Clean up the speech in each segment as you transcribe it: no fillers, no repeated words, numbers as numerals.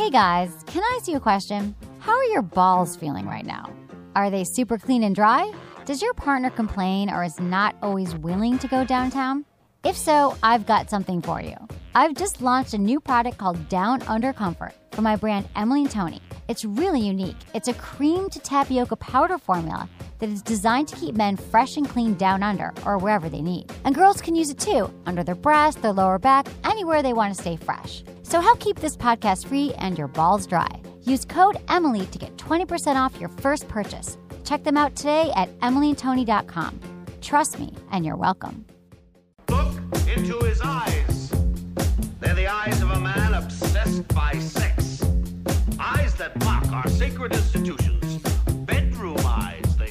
Hey guys, can I ask you a question? How are your balls feeling right now? Are they super clean and dry? Does your partner complain or is not always willing to go downtown? If so, I've got something for you. I've just launched a new product called Down Under Comfort from my brand Emily & Tony. It's really unique. It's a cream to tapioca powder formula that is designed to keep men fresh and clean down under or wherever they need. And girls can use it too, under their breast, their lower back, anywhere they want to stay fresh. So help keep this podcast free and your balls dry. Use code EMILY to get 20% off your first purchase. Check them out today at emilyandtony.com. Trust me, and you're welcome. Look into his eyes. They're the eyes of a man obsessed by sex. Eyes that mock our sacred institutions. Bedroom eyes, they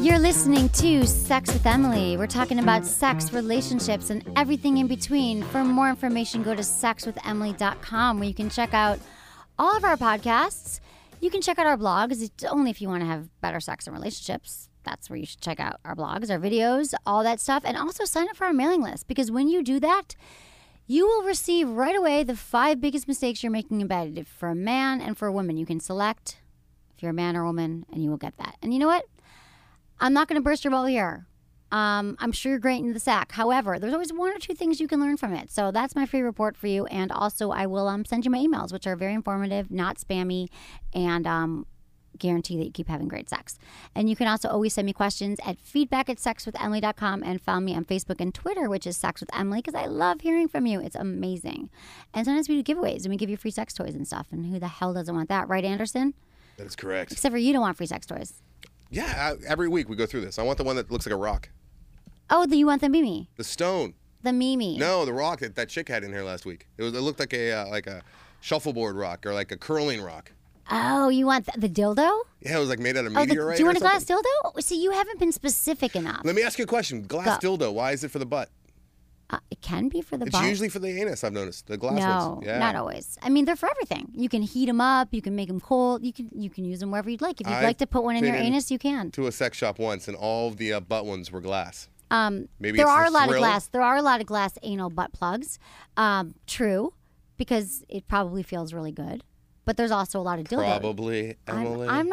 You're listening to Sex with Emily. We're talking about sex, relationships, and everything in between. For more information, go to sexwithemily.com where you can check out all of our podcasts. You can check out our blogs. It's only if you want to have better sex and relationships. That's where you should check out our blogs, our videos, all that stuff. And also sign up for our mailing list because when you do that, you will receive right away the 5 biggest mistakes you're making in bed for a man and for a woman. You can select if you're a man or a woman, and you will get that. And you know what? I'm not going to burst your bubble here. I'm sure you're great in the sack. However, there's always 1 or 2 things you can learn from it. So that's my free report for you. And also, I will send you my emails, which are very informative, not spammy, and guarantee that you keep having great sex. And you can also always send me questions at feedback@sexwithemily.com and follow me on Facebook and Twitter, which is Sex with Emily, because I love hearing from you. It's amazing. And sometimes we do giveaways, and we give you free sex toys and stuff. And who the hell doesn't want that? Right, Anderson? That is correct. Except for you don't want free sex toys. Yeah, every week we go through this. I want the one that looks like a rock. Oh, you want the Mimi? The stone. The Mimi. No, the rock that chick had in here last week. It looked like a shuffleboard rock or like a curling rock. Oh, you want the dildo? Yeah, it was like made out of meteorite. Do you want a glass dildo? See, you haven't been specific enough. Let me ask you a question. Glass dildo, why is it for the butt? It can be for the butt. It's usually for the anus, I've noticed. The glass ones. Yeah. Not always. I mean, they're for everything. You can heat them up. You can make them cold. You can use them wherever you'd like. If you'd like to put one in your anus, you can. To a sex shop once, and all of the butt ones were glass. Maybe there are a lot of glass. There are a lot of glass anal butt plugs. True, because it probably feels really good. But there's also a lot of dildos. Probably, Emily. I'm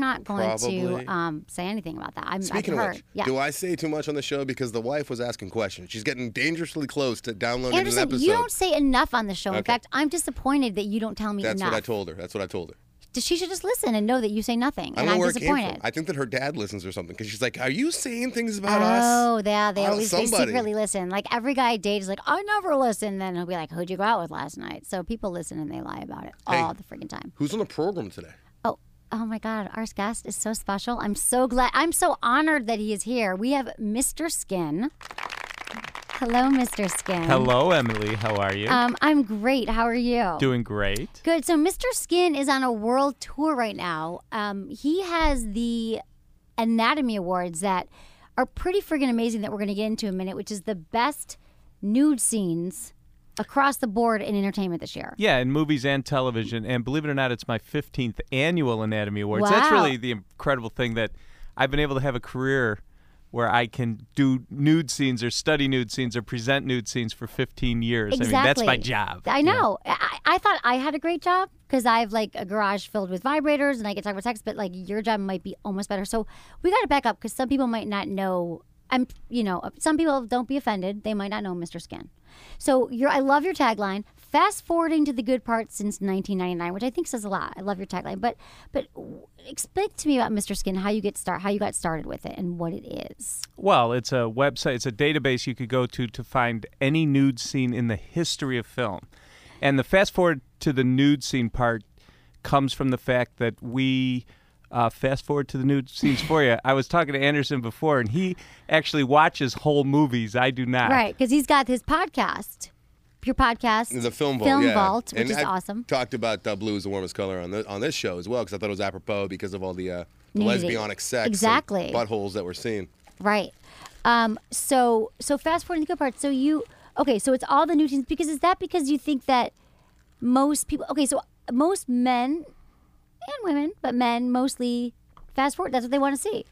not going to say anything about that. Speaking of which, yeah. Do I say too much on the show? Because the wife was asking questions. She's getting dangerously close to downloading an episode. You don't say enough on the show. Okay. In fact, I'm disappointed that you don't tell me enough. That's what I told her. She should just listen and know that you say nothing. And I'm disappointed. I think that her dad listens or something because she's like, "Are you saying things about us?" Oh, yeah, they secretly listen. Like every guy I date is like, "I never listen." Then he'll be like, "Who'd you go out with last night?" So people listen and they lie about it all the freaking time. Who's on the program today? Oh my God, our guest is so special. I'm so glad. I'm so honored that he is here. We have Mr. Skin. Hello, Mr. Skin. Hello, Emily. How are you? I'm great. How are you? Doing great. Good. So Mr. Skin is on a world tour right now. He has the Anatomy Awards that are pretty friggin' amazing that we're going to get into in a minute, which is the best nude scenes across the board in entertainment this year. Yeah, in movies and television. And believe it or not, it's my 15th annual Anatomy Awards. Wow. That's really the incredible thing that I've been able to have a career where I can do nude scenes or study nude scenes or present nude scenes for 15 years. Exactly. I mean, that's my job. I know. You know? I thought I had a great job because I have like a garage filled with vibrators and I can talk about sex, but like your job might be almost better. So we got to back up because some people might not know. Some people, don't be offended. They might not know Mr. Skin. So I love your tagline, fast forwarding to the good part since 1999, which I think says a lot. I love your tagline. But explain to me about Mr. Skin, how you got started with it and what it is. Well, it's a website. It's a database you could go to find any nude scene in the history of film. And the fast forward to the nude scene part comes from the fact that we... fast forward to the nude scenes for you. I was talking to Anderson before, and he actually watches whole movies. I do not. Right, because he's got his podcast. Your podcast. The Film Vault. Which and is awesome. Talked about Blue is the Warmest Color on this show as well, because I thought it was apropos because of all the lesbionic sex and buttholes that we're seeing. Right. So fast forward to the good part. So you, okay, so it's all the new teens, because is that because you think that most people, okay, so most men and women, but men mostly fast forward, that's what they want to see.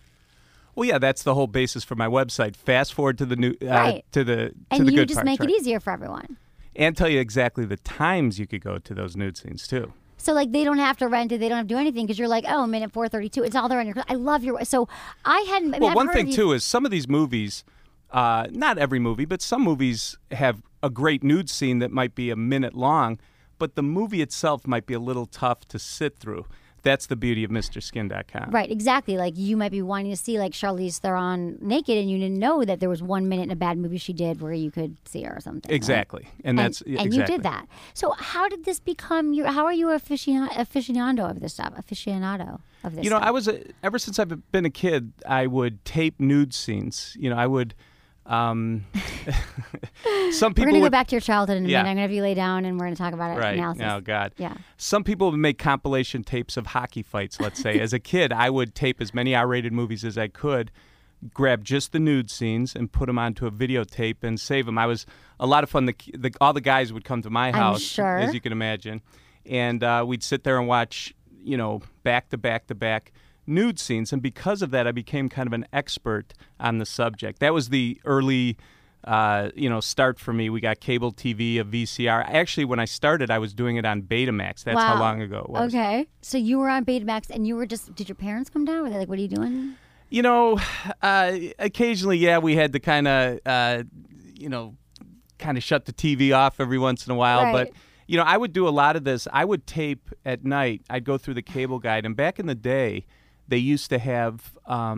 Well, yeah, that's the whole basis for my website. Fast forward to the new, right. to the good parts. And you just make it easier for everyone. And tell you exactly the times you could go to those nude scenes, too. So, like, they don't have to rent it. They don't have to do anything because you're like, oh, minute 4:32. It's all there on your... I love your... So, I hadn't... I mean, well, one thing, too, is some of these movies, not every movie, but some movies have a great nude scene that might be a minute long, but the movie itself might be a little tough to sit through. That's the beauty of MrSkin.com. Right, exactly. Like, you might be wanting to see, like, Charlize Theron naked, and you didn't know that there was 1 minute in a bad movie she did where you could see her or something. Exactly. Right? And you did that. So how did this become your... How are you an aficionado of this stuff? Aficionado of this stuff? You know, I was... Ever since I've been a kid, I would tape nude scenes. You know, I would... Some people. We're gonna go back to your childhood in a minute. I'm gonna have you lay down, and we're gonna talk about it. Right. Analysis. Oh God. Yeah. Some people would make compilation tapes of hockey fights. Let's say, as a kid, I would tape as many R-rated movies as I could, grab just the nude scenes, and put them onto a videotape and save them. I was a lot of fun. All the guys would come to my house, I'm sure, as you can imagine, and we'd sit there and watch, you know, back to back to back nude scenes, and because of that I became kind of an expert on the subject. That was the early start for me. We got cable TV, a VCR. Actually, when I started, I was doing it on Betamax. That's how long ago it was. Okay. So you were on Betamax, and you were just... Did your parents come down? Were they like, what are you doing? You know, occasionally, yeah, we had to kind of shut the TV off every once in a while, right. But you know, I would do a lot of this. I would tape at night. I'd go through the cable guide. And back in the day, they used to have, a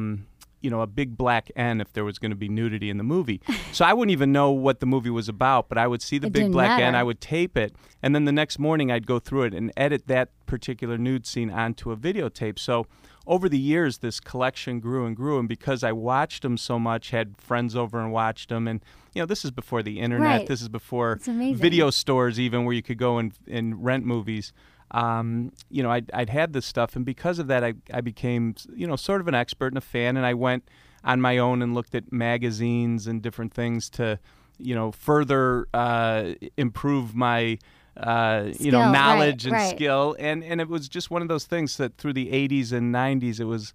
big black N if there was going to be nudity in the movie. So I wouldn't even know what the movie was about, but I would see the big black N. I would tape it. And then the next morning, I'd go through it and edit that particular nude scene onto a videotape. So over the years, this collection grew and grew. And because I watched them so much, had friends over and watched them. And, you know, this is before the internet. Right. This is before video stores even, where you could go and rent movies. I'd had this stuff. And because of that, I became, you know, sort of an expert and a fan. And I went on my own and looked at magazines and different things to, you know, further improve my... knowledge skill. And it was just one of those things that through the 80s and 90s, it was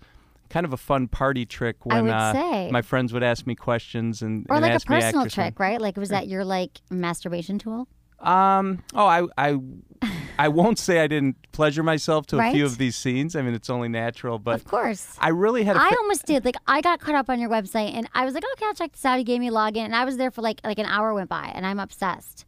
kind of a fun party trick when my friends would ask me questions. Or like a personal trick, right? Like, was that your, like, masturbation tool? I won't say I didn't pleasure myself to a few of these scenes. I mean, it's only natural, but of course, I really had. I almost did. Like, I got caught up on your website, and I was like, okay, I'll check this out. He gave me a login, and I was there for like an hour went by, and I'm obsessed.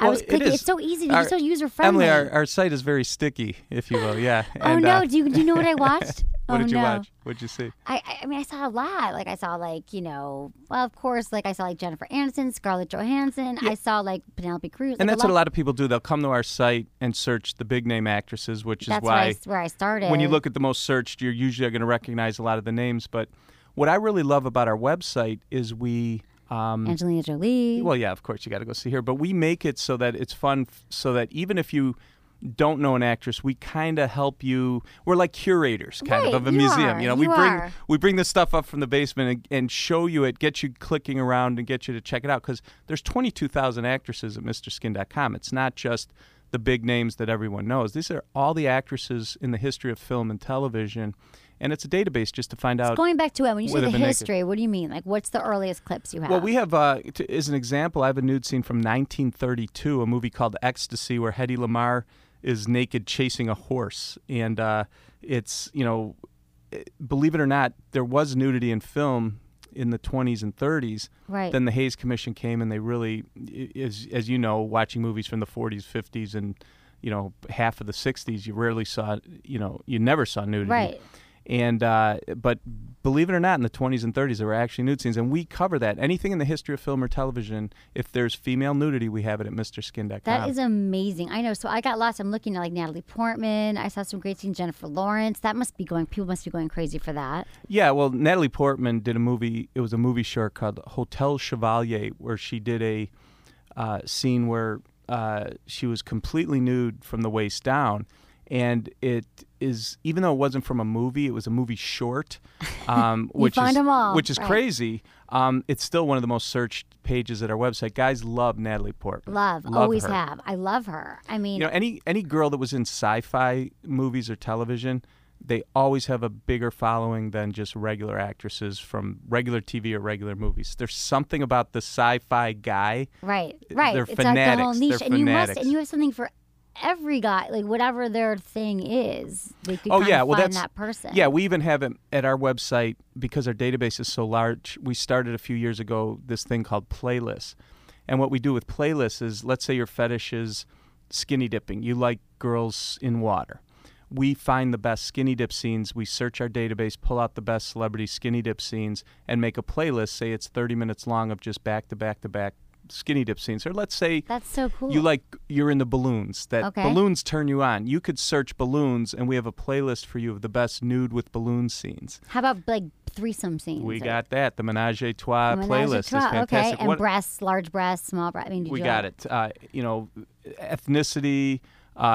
Well, I was clicking. It's so easy. It's so user-friendly. Emily, our site is very sticky, if you will. Yeah. And, oh, no. Do you know what I watched? What did you watch? What did you see? I mean, I saw a lot. Like, I saw, like, you know, well, of course, like, I saw, like, Jennifer Aniston, Scarlett Johansson. Yeah. I saw, like, Penelope Cruz. And like, that's what a lot of people do. They'll come to our site and search the big-name actresses, which is why... That's where I started. When you look at the most searched, you're usually going to recognize a lot of the names. But what I really love about our website is we... Angelina Jolie. Well, yeah, of course, you got to go see her. But we make it so that it's fun, so that even if you don't know an actress, we kind of help you. We're like curators, kind of a museum. You know, we bring this stuff up from the basement and show you it, get you clicking around, and get you to check it out. Because there's 22,000 actresses at MrSkin.com. It's not just the big names that everyone knows. These are all the actresses in the history of film and television. And it's a database just to find out. It's going back to it, when you say the history, what do you mean? Like, what's the earliest clips you have? Well, we have, as an example, I have a nude scene from 1932, a movie called Ecstasy, where Hedy Lamarr is naked chasing a horse. And it's, you know, believe it or not, there was nudity in film in the 20s and 30s. Right. Then the Hays Commission came, and they really, as you know, watching movies from the 40s, 50s, and, you know, half of the 60s, you rarely saw, you know, you never saw nudity. Right. And but believe it or not, in the 20s and 30s, there were actually nude scenes, and we cover that. Anything in the history of film or television, if there's female nudity, we have it at MrSkin.com. That is amazing. I know. So I got lost. I'm looking at, like, Natalie Portman. I saw some great scenes. Jennifer Lawrence. That must be going. People must be going crazy for that. Yeah. Well, Natalie Portman did a movie. It was a movie short called Hotel Chevalier, where she did a scene where she was completely nude from the waist down. And it is, even though it wasn't from a movie, it was a movie short, which is crazy. It's still one of the most searched pages at our website. Guys love Natalie Portman. Love always her. Have. I love her. I mean, you know, any girl that was in sci-fi movies or television, they always have a bigger following than just regular actresses from regular TV or regular movies. There's something about the sci-fi guy. Right. They're fanatics. Like the whole niche. They're fanatics. And you have something for every guy, like whatever their thing is, they could find that person. Yeah, we even have it at our website because our database is so large. We started a few years ago this thing called playlists, and what we do with playlists is, let's say your fetish is skinny dipping. You like girls in water. We find the best skinny dip scenes. We search our database, pull out the best celebrity skinny dip scenes, and make a playlist. Say it's 30 minutes long of just back to back to back skinny dip scenes. Or let's say that's so cool, you're into balloons, that balloons turn you on. You could search balloons, and we have a playlist for you of the best nude with balloon scenes. How about like threesome scenes? We got that. The Menage a Trois playlist is fantastic. Okay, and what, breasts, large breasts, small breasts. I mean, we got it. Ethnicity.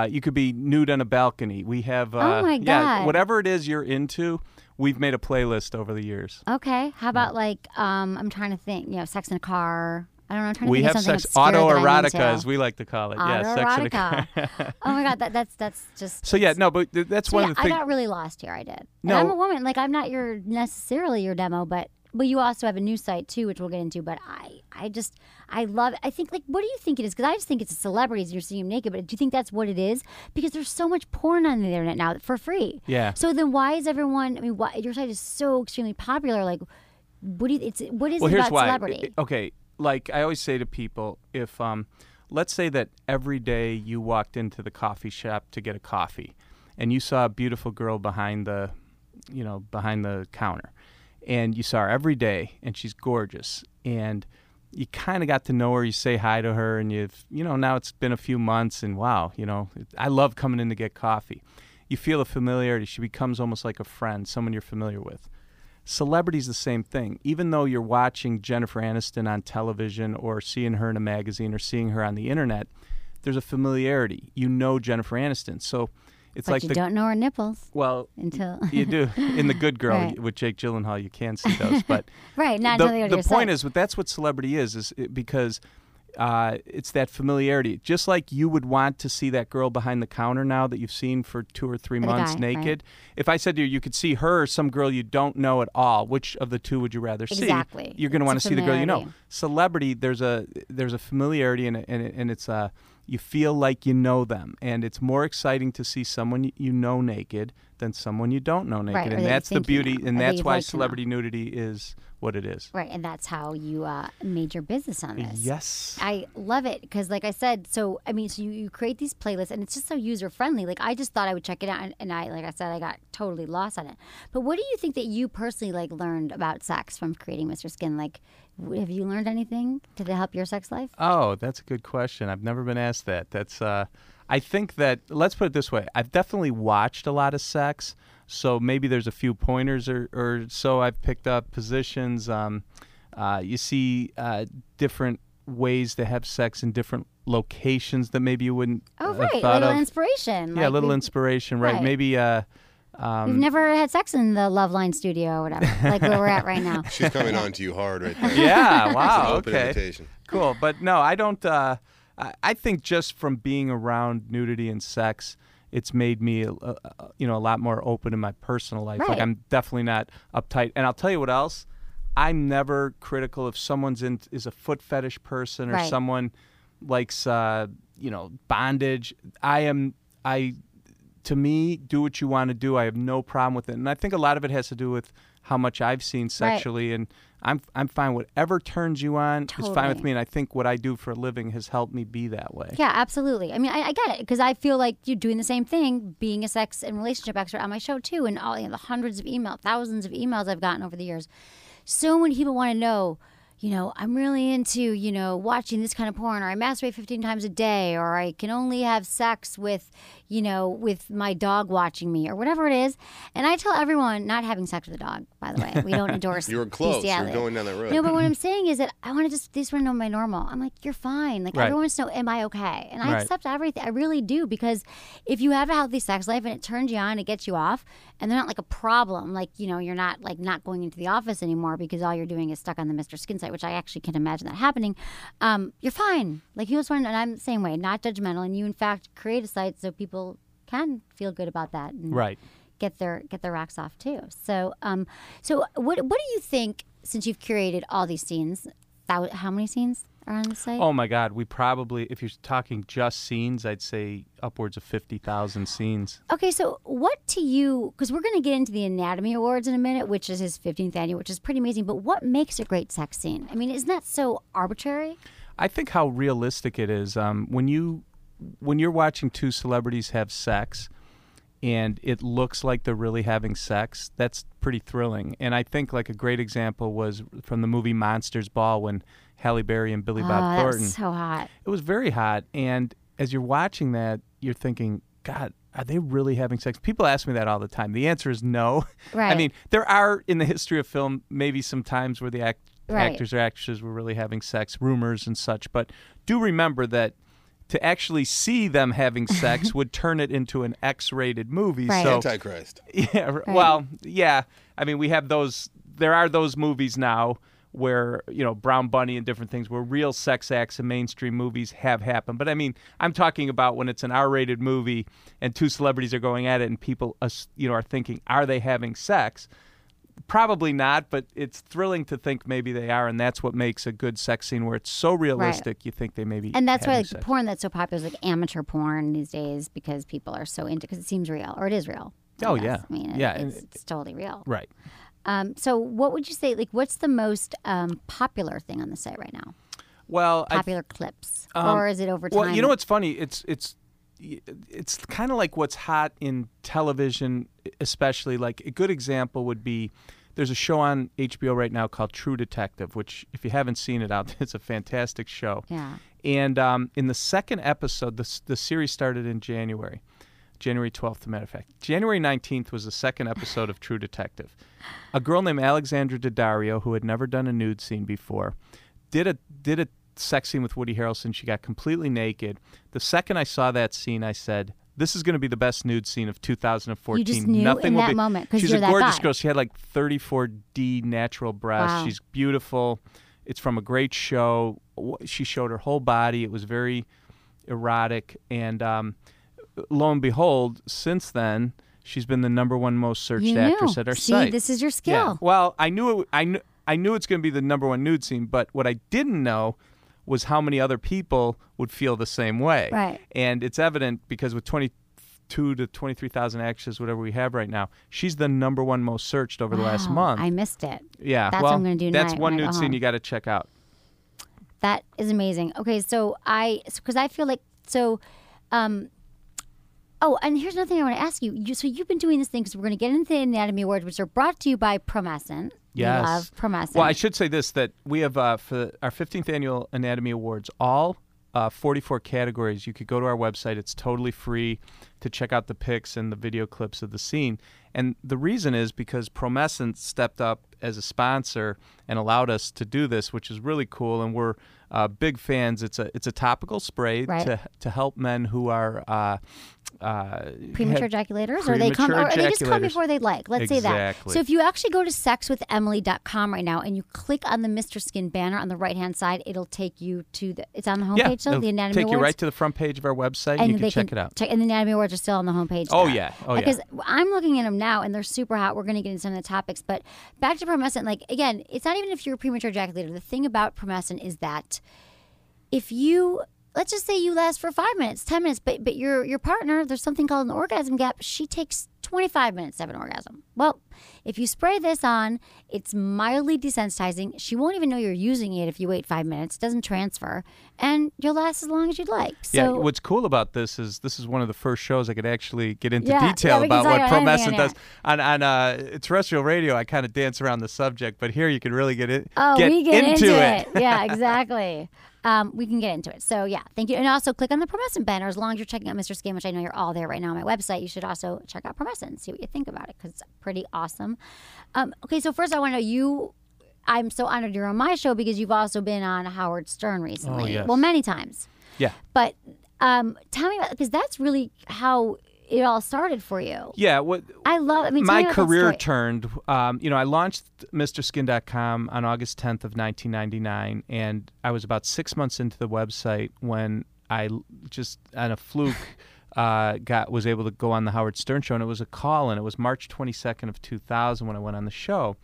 You could be nude on a balcony. We have oh my God. Yeah, whatever it is you're into. We've made a playlist over the years. Okay, how about I'm trying to think. Sex in a car. I don't know. I'm trying to think of something obscure. Autoerotica, as we like to call it. Autoerotica. Yeah, sex in a car. Oh my God, that's just. So yeah, no, but that's one of the things. I got really lost here. I did. No, and I'm a woman. Like, I'm not necessarily your demo, but you also have a new site too, which we'll get into. But I love it. I think, like, what do you think it is? Because I just think it's celebrities and you're seeing them naked. But do you think that's what it is? Because there's so much porn on the internet now for free. Yeah. So then why is everyone? I mean, why your site is so extremely popular? Like, what is it about celebrity? Okay. Like, I always say to people, if let's say that every day you walked into the coffee shop to get a coffee, and you saw a beautiful girl behind the counter, and you saw her every day, and she's gorgeous, and you kind of got to know her, you say hi to her, and now it's been a few months, and wow, I love coming in to get coffee. You feel a familiarity. She becomes almost like a friend, someone you're familiar with. Celebrity's the same thing. Even though you're watching Jennifer Aniston on television or seeing her in a magazine or seeing her on the internet, there's a familiarity. You know Jennifer Aniston. So it's but like you don't know her nipples. Well, until you do in The Good Girl with Jake Gyllenhaal, you can see those. But not until they go to your site. The point is, that's what celebrity is because it's that familiarity. Just like you would want to see that girl behind the counter now that you've seen for 2 or 3 months naked. Right. If I said to you, you could see her or some girl you don't know at all, which of the two would you rather see? Exactly. You're going to want to see the girl you know. Celebrity, there's a familiarity, and it's you feel like you know them. And it's more exciting to see someone you know naked than someone you don't know naked. Right, and that's the beauty, and that's why celebrity nudity is what it is. Right, and that's how you made your business on this. Yes. I love it because, like I said, so you create these playlists, and it's just so user-friendly. Like, I just thought I would check it out, and I, like I said, I got totally lost on it. But what do you think that you personally, like, learned about sex from creating Mr. Skin? Like, have you learned anything to help your sex life? Oh, that's a good question. I've never been asked that. That's... I think that, let's put it this way, I've definitely watched a lot of sex, so maybe there's a few pointers or so I've picked up, positions. You see different ways to have sex in different locations that maybe you wouldn't have thought of. Inspiration. Yeah, like a little inspiration, right. Maybe... we've never had sex in the Loveline studio or whatever, like where we're at right now. She's coming on to you hard right there. Yeah, wow, okay. It's an open invitation. Cool, but no, I don't... I think just from being around nudity and sex, it's made me, a lot more open in my personal life. Right. Like, I'm definitely not uptight. And I'll tell you what else. I'm never critical if someone's is a foot fetish person or someone likes, bondage. To me, do what you want to do. I have no problem with it. And I think a lot of it has to do with how much I've seen sexually, and I'm fine. Whatever turns you on is fine with me, and I think what I do for a living has helped me be that way. Yeah, absolutely. I mean, I get it, because I feel like you're doing the same thing, being a sex and relationship expert on my show too, and all the hundreds of emails, thousands of emails I've gotten over the years. So many people want to know, you know, I'm really into, you know, watching this kind of porn, or I masturbate 15 times a day, or I can only have sex with, you know, with my dog watching me, or whatever it is. And I tell everyone, not having sex with a dog, by the way. We don't endorse bestiality. You were close. You were going down that road. No, but what I'm saying is that I want to just, they just want to know my normal. I'm like, you're fine. Like, everyone wants to know, am I okay? And I accept everything. I really do, because if you have a healthy sex life and it turns you on, it gets you off, and they're not like a problem. Like, you know, you're not like not going into the office anymore because all you're doing is stuck on the Mr. Skin site, which I actually can imagine that happening. You're fine. Like, you just want to, and I'm the same way, not judgmental. And you, in fact, create a site so people can feel good about that and get their rocks off too. So, so what do you think, since you've curated all these scenes, how many scenes are on the site? Oh my God, we probably, if you're talking just scenes, I'd say upwards of 50,000 scenes. Okay, so what to you, because we're going to get into the Anatomy Awards in a minute, which is his 15th annual, which is pretty amazing, but what makes a great sex scene? I mean, isn't that so arbitrary? I think how realistic it is. When you're watching two celebrities have sex and it looks like they're really having sex, that's pretty thrilling. And I think like a great example was from the movie Monsters Ball when Halle Berry and Billy Bob Thornton. Oh, that's so hot. It was very hot. And as you're watching that, you're thinking, God, are they really having sex? People ask me that all the time. The answer is no. Right. I mean, there are, in the history of film, maybe some times where the actors or actresses were really having sex, rumors and such. But do remember that to actually see them having sex would turn it into an X-rated movie. Right. So, Antichrist. Yeah. Right. Well, yeah. I mean, we have those. There are those movies now where, you know, Brown Bunny and different things where real sex acts in mainstream movies have happened. But I mean, I'm talking about when it's an R-rated movie and two celebrities are going at it and people, you know, are thinking, are they having sex? Probably not, but it's thrilling to think maybe they are, and that's what makes a good sex scene where it's so realistic you think they may be. And that's why like, the porn that's so popular is like amateur porn these days, because people are so into it because it seems real, or it is real. Oh, yeah. I mean, it's totally real. Right. So what would you say, like, what's the most popular thing on the site right now? Well, popular clips, or is it over time? Well, you know what's funny? It's kind of like what's hot in television, especially. Like a good example would be, there's a show on HBO right now called True Detective, which if you haven't seen it out there, it's a fantastic show. Yeah. And in the second episode, the series started in January 12th, as a matter of fact. January 19th was the second episode of True Detective. A girl named Alexandra Daddario, who had never done a nude scene before, did a sex scene with Woody Harrelson. She got completely naked. The second I saw that scene, I said, this is going to be the best nude scene of 2014. You just knew nothing in that moment. She's a gorgeous girl. She had like 34D natural breasts. Wow. She's beautiful. It's from a great show. She showed her whole body. It was very erotic. And lo and behold, since then, she's been the #1 most searched actress at our site. See, this is your skill. Yeah. Well, I knew it's going to be the #1 nude scene, but what I didn't know was how many other people would feel the same way. Right. And it's evident because with 22 to 23,000 actresses, whatever we have right now, she's the #1 most searched over the last month. I missed it. Yeah. That's what I'm going to do tonight. That's one nude scene you got to check out. That is amazing. Okay, so because I feel like, oh, and here's another thing I want to ask you. So you've been doing this thing, because we're going to get into the Anatomy Awards, which are brought to you by Promescent. Yes. We love Promescent. Well, I should say this, that we have, for our 15th annual Anatomy Awards, all 44 categories. You could go to our website. It's totally free to check out the pics and the video clips of the scene. And the reason is because Promescent stepped up as a sponsor and allowed us to do this, which is really cool, and we're big fans. It's a topical spray to help men who are... premature ejaculators, or they come, or they just come before they'd like. Let's say that. So if you actually go to sexwithemily.com right now and you click on the Mr. Skin banner on the right-hand side, it'll take you to the. It's on the homepage, though. The Anatomy Awards. Take you right to the front page of our website, and you can check it out. And the Anatomy Awards are still on the homepage. Oh yeah, oh yeah. Because I'm looking at them now, and they're super hot. We're going to get into some of the topics, but back to Promescent. Like again, it's not even if you're a premature ejaculator. The thing about Promescent is that if you. Let's just say you last for 5 minutes, 10 minutes, but your partner, there's something called an orgasm gap. She takes 25 minutes to have an orgasm. Well, if you spray this on, it's mildly desensitizing. She won't even know you're using it if you wait 5 minutes. It doesn't transfer. And you'll last as long as you'd like. So, yeah, what's cool about this is one of the first shows I could actually get into detail about what Promescent does. On terrestrial radio, I kind of dance around the subject, but here you can really get into it. Yeah, exactly. We can get into it. So, yeah, thank you. And also click on the Promescent banner as long as you're checking out Mr. Skin, which I know you're all there right now on my website. You should also check out Promescent and see what you think about it because it's pretty awesome. Okay, so first I want to know you. I'm so honored you're on my show because you've also been on Howard Stern recently. Oh, yes. Well, many times. Yeah. But tell me about, because that's really how it all started for you. Yeah. My career turned. I launched MrSkin.com on August 10th of 1999, and I was about 6 months into the website when I just on a fluke was able to go on the Howard Stern show, and it was a call, and it was March 22nd of 2000 when I went on the show.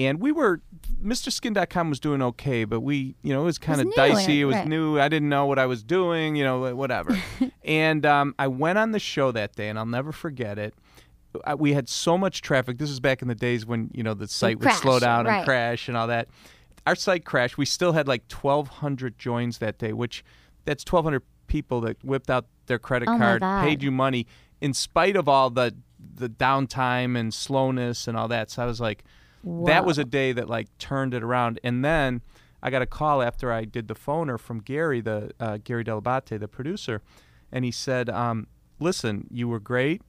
And we were, MrSkin.com was doing okay, but we, it was kind of dicey. It was new. I didn't know what I was doing, whatever. And I went on the show that day, and I'll never forget it. We had so much traffic. This was back in the days when, the site would slow down and crash and all that. Our site crashed. We still had like 1,200 joins that day, which that's 1,200 people that whipped out their credit card, paid you money, in spite of all the downtime and slowness and all that. So I was like... Whoa. That was a day that like turned it around. And then I got a call after I did the phoner from Gary, Gary Delabate, the producer. And he said, listen, you were great.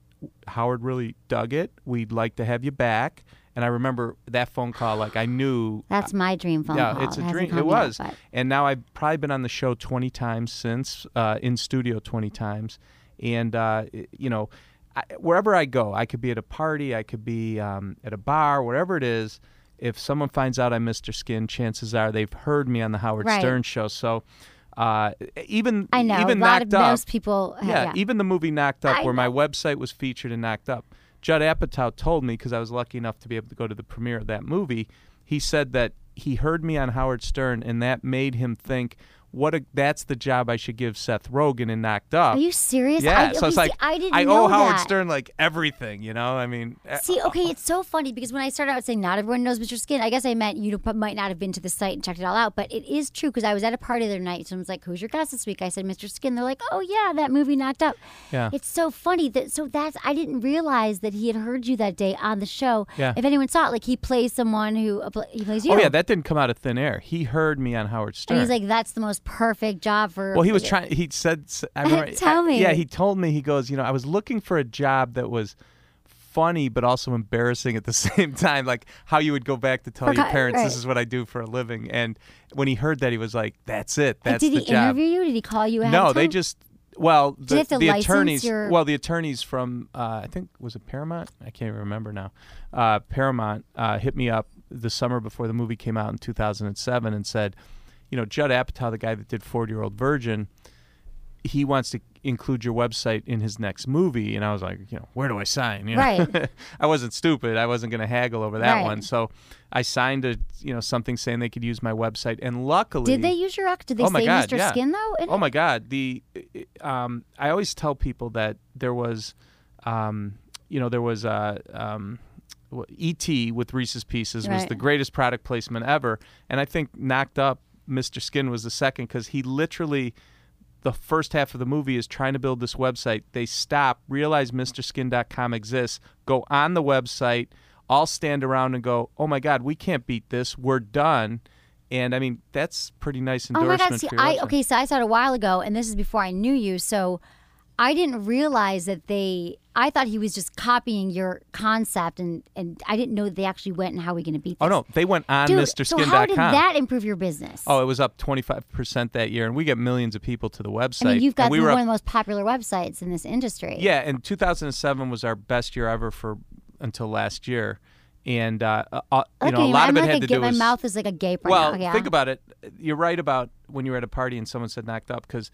Howard really dug it. We'd like to have you back. And I remember that phone call, like I knew. That's my dream phone call. Yeah, it's a dream. It was. And now I've probably been on the show 20 times since, in studio 20 times. And, wherever I go, I could be at a party, I could be at a bar, whatever it is. If someone finds out I'm Mr. Skin, chances are they've heard me on the Howard Stern show. So even Knocked Up, most people have, even the movie Knocked Up, where my website was featured in Knocked Up, Judd Apatow told me, because I was lucky enough to be able to go to the premiere of that movie, he said that he heard me on Howard Stern, and that made him think, that's the job I should give Seth Rogen in Knocked Up. Are you serious? Yeah. So it's like I owe Howard Stern like everything, I mean. See, okay, it's so funny because when I started out saying not everyone knows Mr. Skin, I guess I meant you might not have been to the site and checked it all out, but it is true because I was at a party the other night. Someone was like, "Who's your guest this week?" I said, "Mr. Skin." They're like, "Oh yeah, that movie Knocked Up." Yeah. It's so funny that I didn't realize that he had heard you that day on the show. Yeah. If anyone saw it, like he plays someone who he plays you. Oh yeah, that didn't come out of thin air. He heard me on Howard Stern. And he's like, "That's the most perfect job for." Well, he was trying. He said, "I remember." Tell me. Yeah, he told me. He goes, "I was looking for a job that was funny but also embarrassing at the same time. Like how you would go back to tell your parents, this is what I do for a living." And when he heard that, he was like, "That's it. That's the job." Did he interview you? Did he call you? No, they just. Well, the attorneys. Well, the attorneys from I think was it Paramount? I can't even remember now. Paramount hit me up the summer before the movie came out in 2007 and said, Judd Apatow, the guy that did 40-Year-Old Virgin, he wants to include your website in his next movie. And I was like, where do I sign? Right. I wasn't stupid. I wasn't going to haggle over that one. So I signed a, something saying they could use my website. And luckily... Did they use your... Did they say Mr. Skin, though? Oh, my God. I always tell people that there was, E.T. with Reese's Pieces was the greatest product placement ever. And I think Knocked Up, Mr. Skin was the second, because he literally, the first half of the movie is trying to build this website. They stop, realize MrSkin.com exists, go on the website, all stand around and go, "Oh my God, we can't beat this. We're done." And I mean, that's pretty nice endorsement. Oh my God, see, so I saw it a while ago, and this is before I knew you, so I didn't realize that I thought he was just copying your concept, and I didn't know that they actually went and how are we going to beat this. Oh, no. They went on MrSkin.com. So how did that improve your business? Oh, it was up 25% that year, and we get millions of people to the website. I mean, you've got one of the most popular websites in this industry. Yeah, and 2007 was our best year ever until last year. And a lot of it had to do with... My mouth is like a gape right now. Well, think about it. You're right about when you were at a party and someone said Knocked Up, because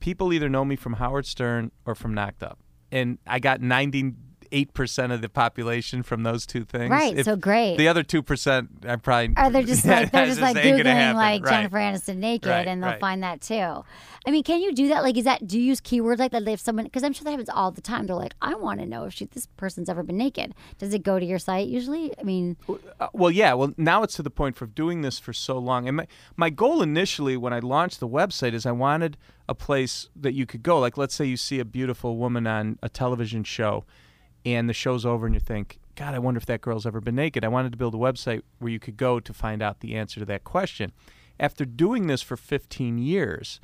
people either know me from Howard Stern or from Knocked Up. And I got 98% 8% of the population from those two things. Right, so great. The other 2%, I'm probably... Or they're just like, Googling like Jennifer Aniston naked, and they'll find that too. I mean, can you do that? Like, is that, do you use keywords like that? If someone, because I'm sure that happens all the time. They're like, I want to know if this person's ever been naked. Does it go to your site usually? I mean... Well, yeah. Well, now it's to the point for doing this for so long. And my goal initially when I launched the website is I wanted a place that you could go. Like, let's say you see a beautiful woman on a television show and the show's over and you think, God, I wonder if that girl's ever been naked. I wanted to build a website where you could go to find out the answer to that question. After doing this for 15 years,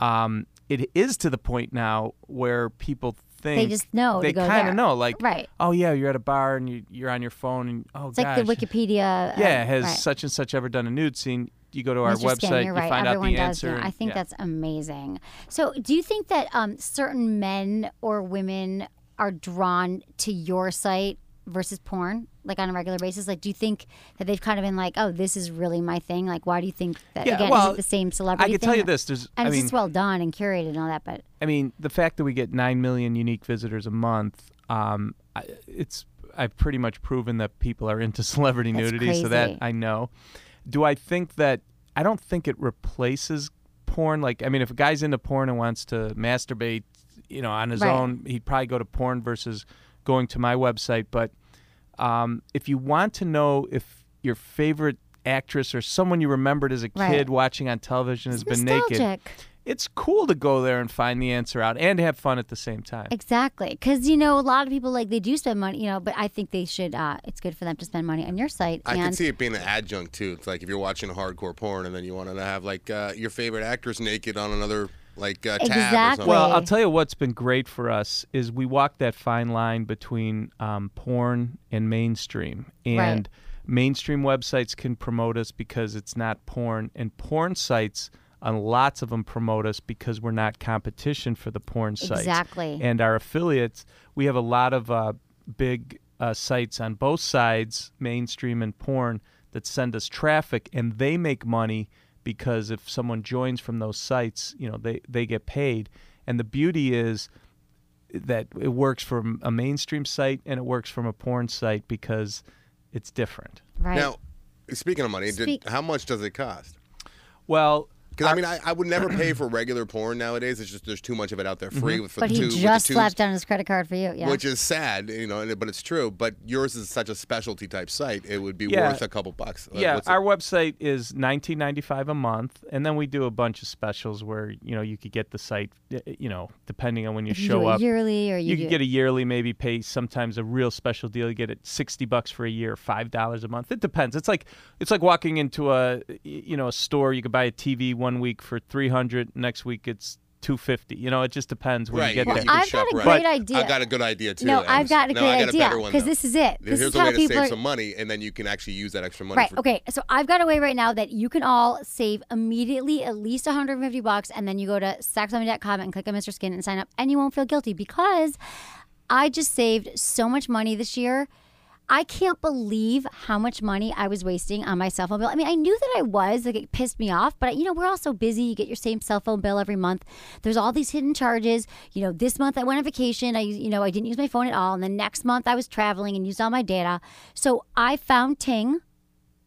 it is to the point now where people think... They just know. They kind of know. Like, oh, yeah, you're at a bar and you're on your phone. And it's gosh, like the Wikipedia. Yeah, has such and such ever done a nude scene? You go to our website, you find out the answer. I think that's amazing. So do you think that certain men or women are drawn to your site versus porn, like on a regular basis? Like, do you think that they've kind of been like, oh, this is really my thing? Like, why do you think that, again, well, is it the same celebrity thing? I can tell you this. I mean, it's well done and curated and all that, but... I mean, the fact that we get 9 million unique visitors a month, I've pretty much proven that people are into celebrity nudity, so that I know. Do I think that... I don't think it replaces porn. Like, I mean, if a guy's into porn and wants to masturbate, you know, on his own, he'd probably go to porn versus going to my website. But if you want to know if your favorite actress or someone you remembered as a kid watching on television has been naked... It's cool to go there and find the answer out and have fun at the same time. Exactly. Because, you know, a lot of people, like, they do spend money, you know, but I think they should, it's good for them to spend money on your site. I can see it being an adjunct, too. It's like if you're watching hardcore porn and then you want to have, like, your favorite actress naked on another, like, tab or something. Well, I'll tell you what's been great for us is we walk that fine line between porn and mainstream. And mainstream websites can promote us because it's not porn. And porn sites... And lots of them promote us because we're not competition for the porn sites. Exactly. And our affiliates, we have a lot of big sites on both sides, mainstream and porn, that send us traffic, and they make money because if someone joins from those sites, you know, they get paid. And the beauty is that it works from a mainstream site and it works from a porn site because it's different. Right. Now, speaking of money, how much does it cost? Well... Because, I mean, I would never pay for regular porn nowadays. It's just there's too much of it out there free. But he just slapped down his credit card for you, which is sad, you know, but it's true. But yours is such a specialty type site. It would be worth a couple bucks. Yeah, our website is $19.95 a month. And then we do a bunch of specials where, you know, you could get the site, you know, depending on when you show up. Yearly or you could get a yearly, maybe pay sometimes a real special deal. You get it $60 for a year, $5 a month. It depends. It's like walking into a, you know, a store. You could buy a TV one week for $300, next week it's $250. You know, it just depends where you get that. I've got a great idea. I got a good idea too. No, I've got a great idea because this is it. Here's a way to save some money, and then you can actually use that extra money. Right. Okay. So I've got a way right now that you can all save immediately at least $150, and then you go to Saxony.com and click on Mr. Skin and sign up, and you won't feel guilty because I just saved so much money this year. I can't believe how much money I was wasting on my cell phone bill. I mean, I knew that I was. Like, it pissed me off. But, you know, we're all so busy. You get your same cell phone bill every month. There's all these hidden charges. You know, this month I went on vacation. I didn't use my phone at all. And the next month I was traveling and used all my data. So I found Ting,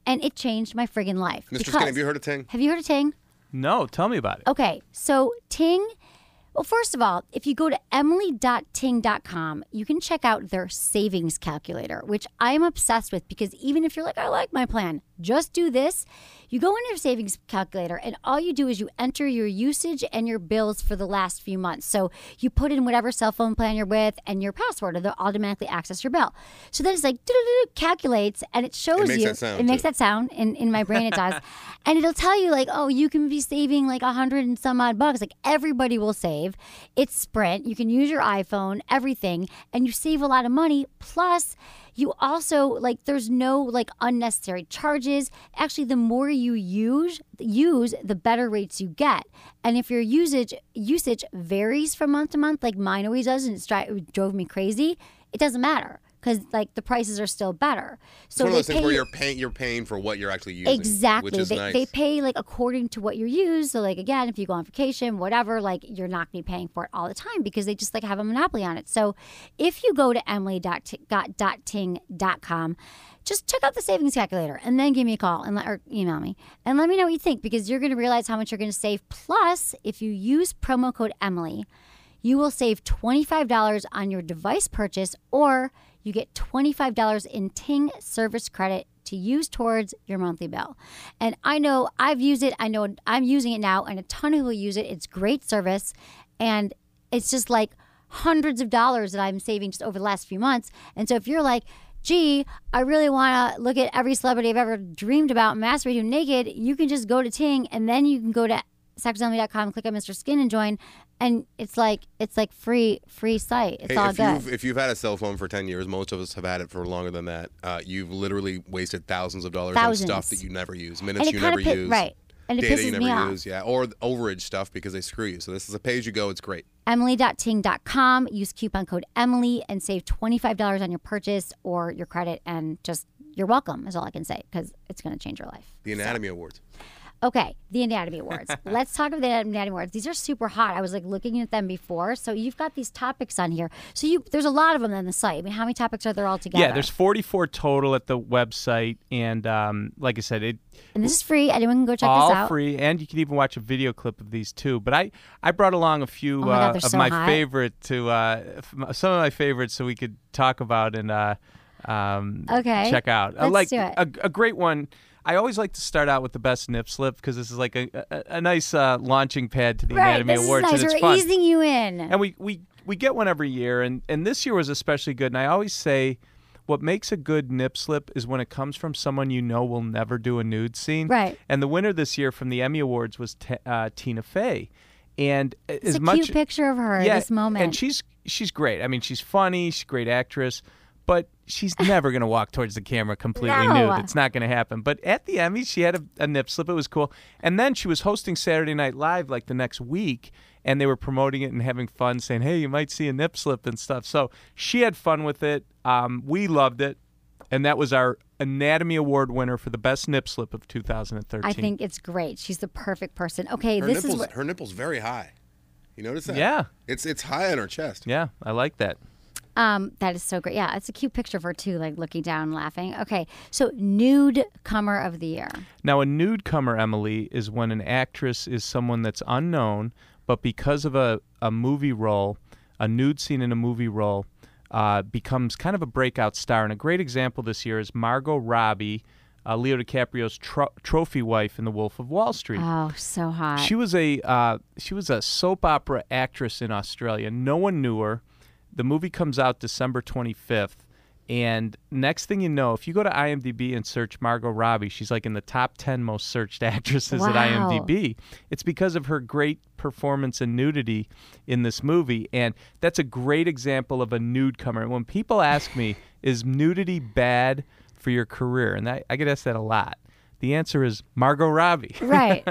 and it changed my friggin' life. Mr. Skin, have you heard of Ting? Have you heard of Ting? No. Tell me about it. Okay. So Ting... Well, first of all, if you go to emily.ting.com, you can check out their savings calculator, which I'm obsessed with because even if you're like, I like my plan, just do this. You go into your savings calculator and all you do is you enter your usage and your bills for the last few months. So you put in whatever cell phone plan you're with and your password, and they'll automatically access your bill. So then it's like, calculates, and it shows you. It makes that sound. In my brain it does. And it'll tell you like, oh, you can be saving like $100 and some odd. Like everybody will save. It's Sprint. You can use your iPhone, everything, and you save a lot of money. Plus, you also, like, there's no, like, unnecessary charges. Actually, the more you use, the better rates you get. And if your usage varies from month to month, like mine always does, and it drove me crazy, it doesn't matter. because like the prices are still better. So it's one of those things where you're paying for what you're actually using. Exactly. Which is nice. They pay like according to what you use. So like again, if you go on vacation, whatever, like you're not going to be paying for it all the time because they just like have a monopoly on it. So if you go to emily.ting.com, just check out the savings calculator and then give me a call and or email me and let me know what you think, because you're going to realize how much you're going to save. Plus, if you use promo code Emily, you will save $25 on your device purchase, or you get $25 in Ting service credit to use towards your monthly bill. And I know I've used it. I know I'm using it now, and a ton of people use it. It's great service, and it's just like hundreds of dollars that I'm saving just over the last few months. And so if you're like, gee, I really want to look at every celebrity I've ever dreamed about and masturbate to naked, you can just go to Ting, and then you can go to sexwithemily.com, click on Mr. Skin and join, and it's like free site. It's all good. If you've had a cell phone for 10 years, most of us have had it for longer than that, you've literally wasted thousands of dollars on stuff that you never use, minutes you never use. Right. And it pisses me off. Yeah, or overage stuff because they screw you. So this is a pay-as-you-go. It's great. Emily.ting.com. Use coupon code Emily and save $25 on your purchase or your credit. And just, you're welcome is all I can say, because it's going to change your life. The Anatomy Awards. Okay, the Anatomy Awards. Let's talk about the Anatomy Awards. These are super hot. I was like looking at them before. So you've got these topics on here. So there's a lot of them on the site. I mean, how many topics are there all together? Yeah, there's 44 total at the website. And like I said, and this is free. Anyone can go check this out. All free. And you can even watch a video clip of these too. But I brought along a few some of my favorites, so we could talk about and check out. Let's do it. A great one. I always like to start out with the best nip slip, because this is like a nice launching pad to the Anatomy Awards. Right, this is nice. We're easing you in. And we get one every year, and this year was especially good. And I always say what makes a good nip slip is when it comes from someone you know will never do a nude scene. Right. And the winner this year from the Emmy Awards was Tina Fey. And it's a cute picture of her in this moment. And she's great. I mean, she's funny. She's a great actress. But she's never going to walk towards the camera completely nude. It's not going to happen. But at the Emmys, she had a nip slip. It was cool. And then she was hosting Saturday Night Live like the next week, and they were promoting it and having fun, saying, hey, you might see a nip slip and stuff. So she had fun with it. We loved it. And that was our Anatomy Award winner for the best nip slip of 2013. I think it's great. She's the perfect person. Okay, her nipple's very high. You notice that? Yeah. It's high on her chest. Yeah, I like that. That is so great. Yeah, it's a cute picture of her too, like looking down, laughing. Okay, so nude comer of the year. Now, a nude comer, Emily, is when an actress is someone that's unknown, but because of a movie role, a nude scene in a movie role becomes kind of a breakout star. And a great example this year is Margot Robbie, Leo DiCaprio's trophy wife in The Wolf of Wall Street. Oh, so hot. She was a soap opera actress in Australia. No one knew her. The movie comes out December 25th, and next thing you know, if you go to IMDb and search Margot Robbie, she's like in the top 10 most searched actresses at IMDb. It's because of her great performance and nudity in this movie, and that's a great example of a nude comer. When people ask me, is nudity bad for your career? And I get asked that a lot. The answer is Margot Robbie. Right.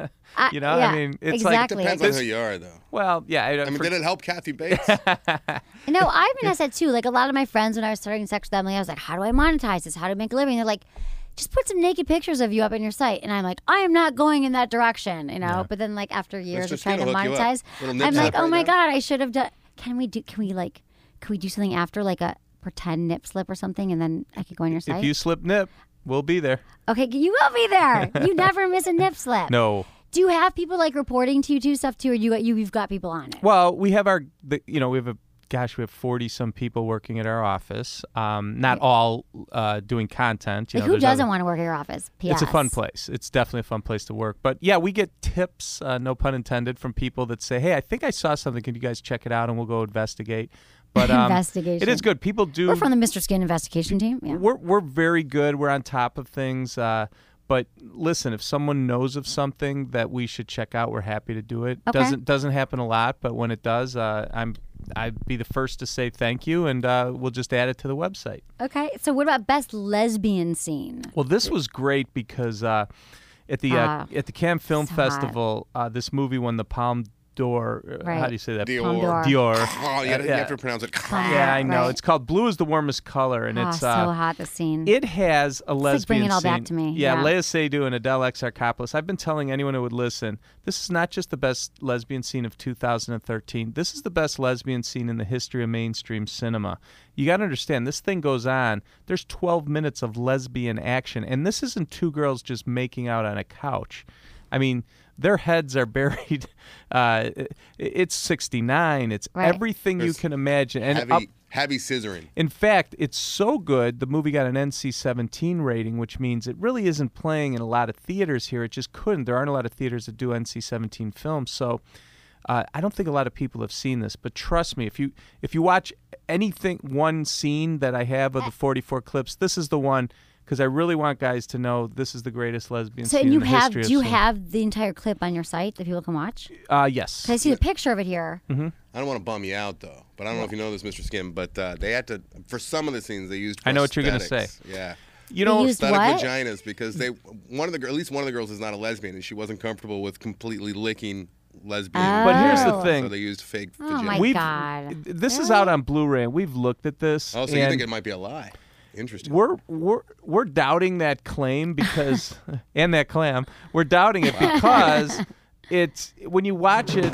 You know, yeah, I mean, it's exactly. Like... It depends on who you are, though. Well, yeah. Did it help Kathy Bates? No, I've been asked that, too. Like, a lot of my friends, when I was starting Sex with Emily, I was like, how do I monetize this? How do I make a living? And they're like, just put some naked pictures of you up on your site. And I'm like, I am not going in that direction, you know? Yeah. But then, like, after years of trying to monetize, I'm like, oh, my God, I should have done... Can we do something after, like a pretend nip slip or something, and then I could go on your site? If you slip nip... We'll be there. Okay, you will be there. You never miss a nip slip. No. Do you have people like reporting to you too, stuff too, or you've got people on it? Well, we have we have 40 some people working at our office. Not all doing content. You know, who doesn't want to work at your office? P.S. It's a fun place. It's definitely a fun place to work. But yeah, we get tips, no pun intended, from people that say, "Hey, I think I saw something. Can you guys check it out?" And we'll go investigate. But it is good. People do. We're from the Mr. Skin investigation team. Yeah. We're very good. We're on top of things. But listen, if someone knows of something that we should check out, we're happy to do it. Okay. Doesn't happen a lot, but when it does, I'd be the first to say thank you, and we'll just add it to the website. Okay. So what about best lesbian scene? Well, this was great because at the Cannes Film Festival, this movie won the Palme How do you say that? Dior. Dior. Oh, yeah, you have to pronounce it. Yeah, I know. Right. It's called Blue is the Warmest Color, and it's so hot. The scene. It has a lesbian scene. Bring it all back to me. Yeah, Lea Seydoux and Adele Exarchopoulos. I've been telling anyone who would listen, this is not just the best lesbian scene of 2013. This is the best lesbian scene in the history of mainstream cinema. You got to understand, this thing goes on. There's 12 minutes of lesbian action, and this isn't two girls just making out on a couch. I mean, their heads are buried. It's 69. It's everything you can imagine. And heavy scissoring. In fact, it's so good, the movie got an NC-17 rating, which means it really isn't playing in a lot of theaters here. It just couldn't. There aren't a lot of theaters that do NC-17 films. So I don't think a lot of people have seen this. But trust me, if you watch anything, one scene that I have of the 44 clips, this is the one. Because I really want guys to know this is the greatest lesbian scene in the history of cinema. So do you have the entire clip on your site that people can watch? Yes. Because I see the picture of it here. Mm-hmm. I don't want to bum you out, though. But I don't know if you know this, Mr. Skin, but they had to, for some of the scenes, they used prosthetics. I know what you're going to say. Yeah. You know, prosthetic vaginas, because at least one of the girls is not a lesbian, and she wasn't comfortable with completely licking lesbian. Oh. But here's the thing. So they used fake vaginas. Oh, my God. This is out on Blu-ray. We've looked at this. Oh, so you think it might be a lie. Interesting. We're doubting that claim because and that clam. We're doubting it because it's when you watch it,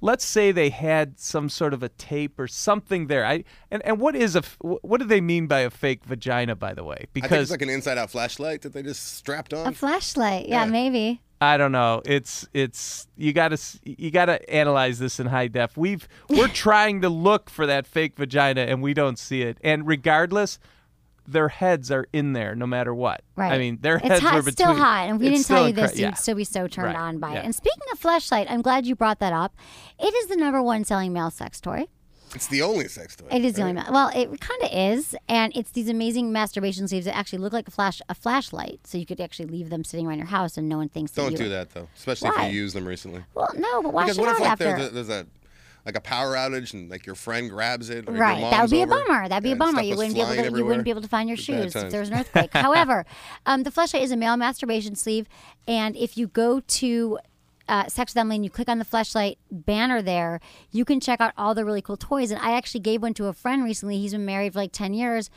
let's say they had some sort of a tape or something there. And what do they mean by a fake vagina, by the way? Because I think it's like an inside-out flashlight that they just strapped on. A flashlight, yeah, maybe. I don't know. It's you gotta analyze this in high def. We're trying to look for that fake vagina and we don't see it. And regardless, their heads are in there no matter what. Right. I mean, it's still hot, and we didn't tell you this. You'd still be so turned on by it. And speaking of Fleshlight, I'm glad you brought that up. It is the #1 selling male sex toy. It's the only sex toy. It is the only. Well, it kind of is, and it's these amazing masturbation sleeves that actually look like a flashlight, so you could actually leave them sitting around your house, and no one thinks. Don't do that though, especially if you use them recently. Well, no, but wash it out after. Because what if there's a power outage and like your friend grabs it? Or right, your mom's That'd be a bummer. You wouldn't be able to find your shoes if there was an earthquake. However, the Fleshlight is a male masturbation sleeve, and if you go to Sex with Emily and you click on the Fleshlight banner there, you can check out all the really cool toys. And I actually gave one to a friend recently. He's been married for like 10 years.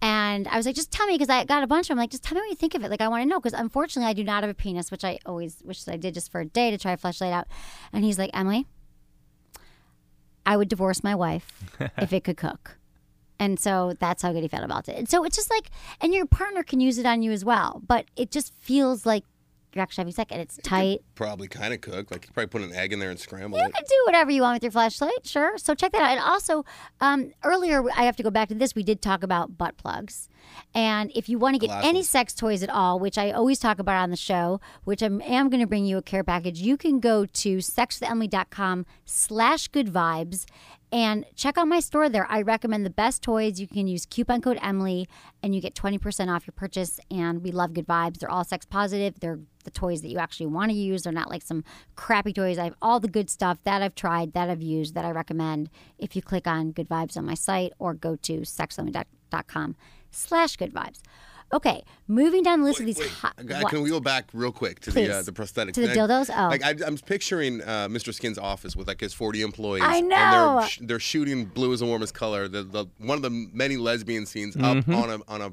And I was like, just tell me, because I got a bunch of them. Like, just tell me what you think of it. Like, I want to know, because unfortunately I do not have a penis, which I always wish I did just for a day to try a Fleshlight out. And he's like, Emily, I would divorce my wife if it could cook. And so that's how good he felt about it. And so it's just like, and your partner can use it on you as well. But it just feels like you're actually having sex, and it's tight. Probably kind of cooked. Like, you probably put an egg in there and scramble it. You can do whatever you want with your Fleshlight, sure. So check that out. And also, earlier, I have to go back to this. We did talk about butt plugs. And if you want to get any sex toys at all, which I always talk about on the show, which I am going to bring you a care package, you can go to sexwithemily.com/goodvibes and check out my store there. I recommend the best toys. You can use coupon code Emily, and you get 20% off your purchase. And we love Good Vibes. They're all sex positive. They're the toys that you actually want to use. They're not like some crappy toys. I have all the good stuff that I've tried, that I've used, that I recommend. If you click on Good Vibes on my site or go to sexwithemily.com/goodvibes. Okay, moving down the list of these hot... Can we go back real quick to the prosthetics? To the dildos? Oh. Like, I'm picturing Mr. Skin's office with like his 40 employees. I know! And they're shooting Blue is the Warmest Color, one of the many lesbian scenes, up on a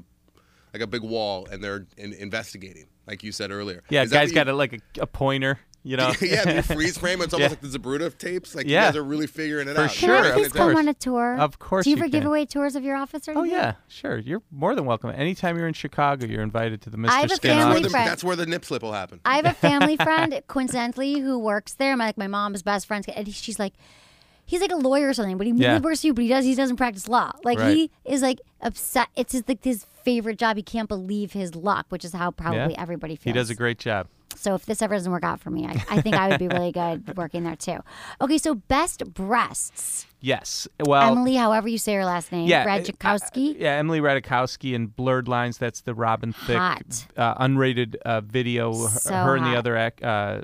big wall, and they're investigating, like you said earlier. Yeah, guy's got a pointer. You know, the freeze frame. It's almost like the Zabruta tapes. Like, you guys are really figuring it out. For sure. Can I please come on a tour? Of course. Do you ever give away tours of your office or anything? Oh yeah, sure. You're more than welcome. Anytime you're in Chicago, you're invited to the Mr. Skin. That's where the nip slip will happen. I have a family friend, coincidentally, who works there. My mom's best friend, and she's like, he's like a lawyer or something, but he works for you. But he doesn't practice law. Like he is like upset. It's like his favorite job. He can't believe his luck, which is how probably everybody feels. He does a great job. So if this ever doesn't work out for me, I think I would be really good working there too. Okay, so best breasts. Yes. Well, Emily, however you say her last name, Ratajkowski. Emily Ratajkowski in Blurred Lines. That's the Robin Thicke unrated video, her and the other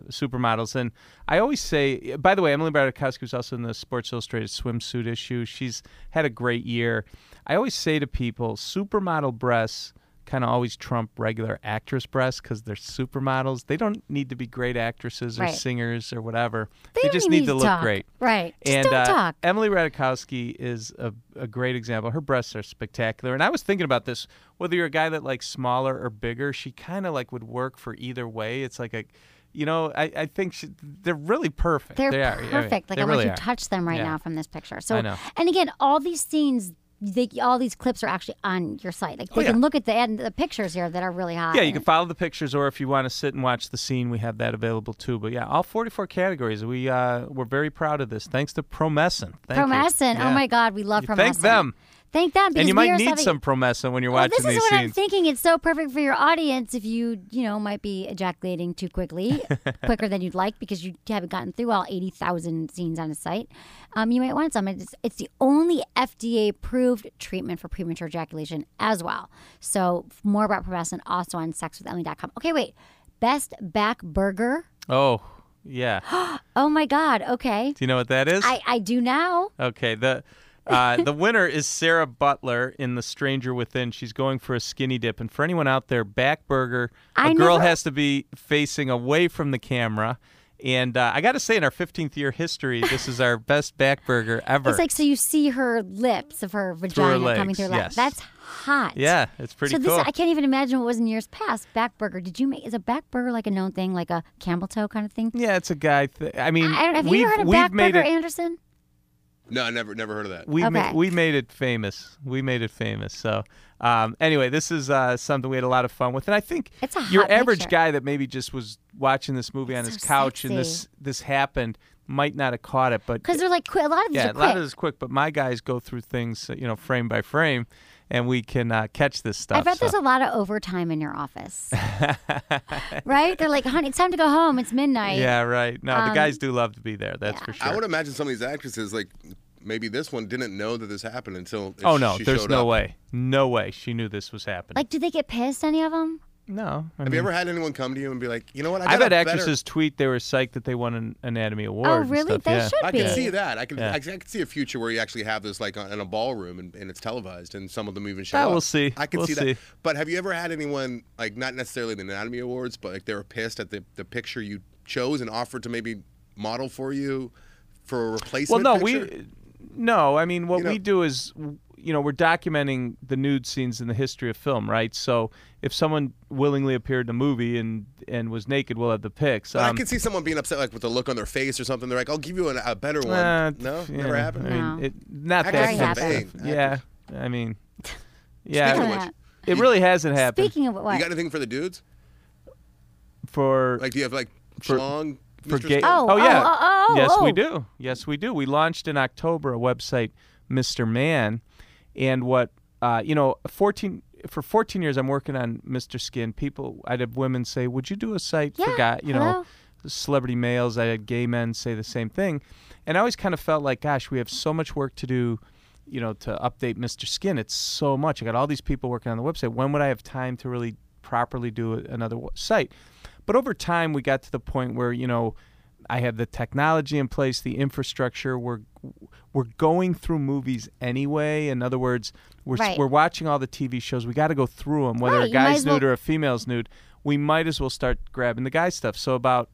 supermodels. And I always say, by the way, Emily Ratajkowski was also in the Sports Illustrated swimsuit issue. She's had a great year. I always say to people, supermodel breasts kind of always trump regular actress breasts because they're supermodels. They don't need to be great actresses or singers or whatever. They just need to look great. Right. And Emily Ratajkowski is a great example. Her breasts are spectacular. And I was thinking about this, whether you're a guy that likes smaller or bigger, she kind of like would work for either way. It's like a, you know, I think they're really perfect. They are perfect. Like I want you to touch them right now from this picture. So, I know. And again, all these scenes, all these clips are actually on your site. Like they can look at the pictures here that are really hot. Yeah, you can follow the pictures, or if you want to sit and watch the scene, we have that available too. But yeah, all 44 categories. We're very proud of this. Thanks to Promescent. Promescent. Yeah. Oh my God, we love Promescent. Thank them. Thank them. And you might need some Promescent when you're watching these scenes. This is what I'm thinking. It's so perfect for your audience if you might be ejaculating too quickly, quicker than you'd like because you haven't gotten through all 80,000 scenes on a site. You might want some. It's the only FDA-approved treatment for premature ejaculation as well. So more about Promescent also on sexwithemily.com. Okay, wait. Best back burger? Oh, yeah. Oh, my God. Okay. Do you know what that is? I do now. Okay, the winner is Sarah Butler in The Stranger Within. She's going for a skinny dip. And for anyone out there, back burger, a girl has to be facing away from the camera. And I got to say, in our 15th year history, this is our best back burger ever. It's like, so you see her lips of her vagina coming through her legs. Yes. That's hot. Yeah, it's pretty cool. So this, I can't even imagine what was in years past. Back burger. Is a back burger like a known thing, like a camel toe kind of thing? Yeah, it's a guy thing. I mean, have you ever heard of back burger, Anderson? No, I never heard of that. We made it famous. So anyway, this is something we had a lot of fun with. And I think your average guy that maybe just was watching this movie on his couch and this happened might not have caught it. Because they're like, a lot of these are quick. Yeah, a lot of this is quick. But my guys go through things, frame by frame. And we can catch this stuff. I bet there's a lot of overtime in your office. Right? They're like, honey, it's time to go home. It's midnight. Yeah, right. No, the guys do love to be there. That's for sure. I would imagine some of these actresses, like maybe this one, didn't know that this happened until she showed up. Oh, no. There's no way. No way she knew this was happening. Like, do they get pissed, any of them? No. Have you ever had anyone come to you and be like, you know what? I've had actresses tweet they were psyched that they won an Anatomy Award. Oh, really? They should be. I can see that. I can see a future where you actually have this like in a ballroom and it's televised and some of them even show up. We'll see. I can see that. But have you ever had anyone, like not necessarily the Anatomy Awards, but like they were pissed at the picture you chose and offered to maybe model for you for a replacement picture? What we do is... we're documenting the nude scenes in the history of film, right? So if someone willingly appeared in a movie and was naked, we'll have the pics. I can see someone being upset, like with the look on their face or something. They're like, "I'll give you a better one." Never happened. I mean, not that thing. Yeah, I mean, yeah, it really hasn't happened. Speaking of what, you got anything for the dudes? For like, do you have like schlong? For gay? We do. Yes, we do. We launched in October a website, Mr. Man. And what, 14 years I'm working on Mr. Skin. I'd have women say, would you do a site for guys, celebrity males? I had gay men say the same thing. And I always kind of felt like, gosh, we have so much work to do, to update Mr. Skin. It's so much. I got all these people working on the website. When would I have time to really properly do another site? But over time, we got to the point where, I have the technology in place, the infrastructure. We're going through movies anyway. In other words, we're watching all the TV shows. We got to go through them, whether a guy's nude or a female's nude. We might as well start grabbing the guy stuff. So about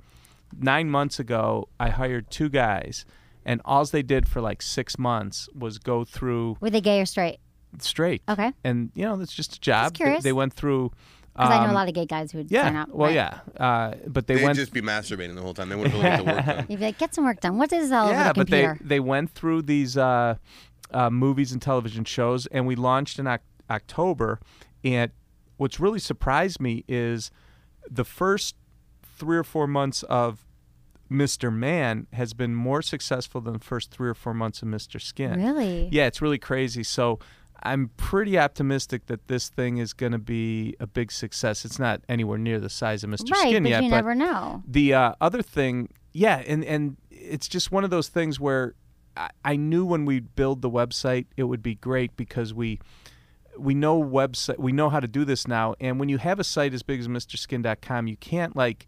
9 months ago, I hired two guys, and all they did for like 6 months was go through. Were they gay or straight? Straight. Okay. And that's just a job. Just curious. They went through. Because I know a lot of gay guys who would sign up. Well, but they'd just be masturbating the whole time. They wouldn't really get the work done. You'd be like, get some work done. What is all over the computer? Yeah, but they went through these movies and television shows, and we launched in October. And what's really surprised me is the first 3 or 4 months of Mr. Man has been more successful than the first 3 or 4 months of Mr. Skin. Really? Yeah, it's really crazy. So... I'm pretty optimistic that this thing is going to be a big success. It's not anywhere near the size of Mr. Skin yet. But you never know. The other thing, and it's just one of those things where I knew when we build the website it would be great because we know how to do this now. And when you have a site as big as MrSkin.com, you can't like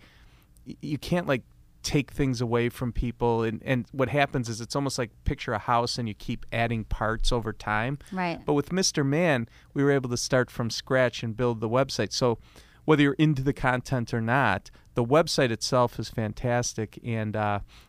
take things away from people. And what happens is it's almost like picture a house and you keep adding parts over time. Right. But with Mr. Man, we were able to start from scratch and build the website. So whether you're into the content or not, the website itself is fantastic, and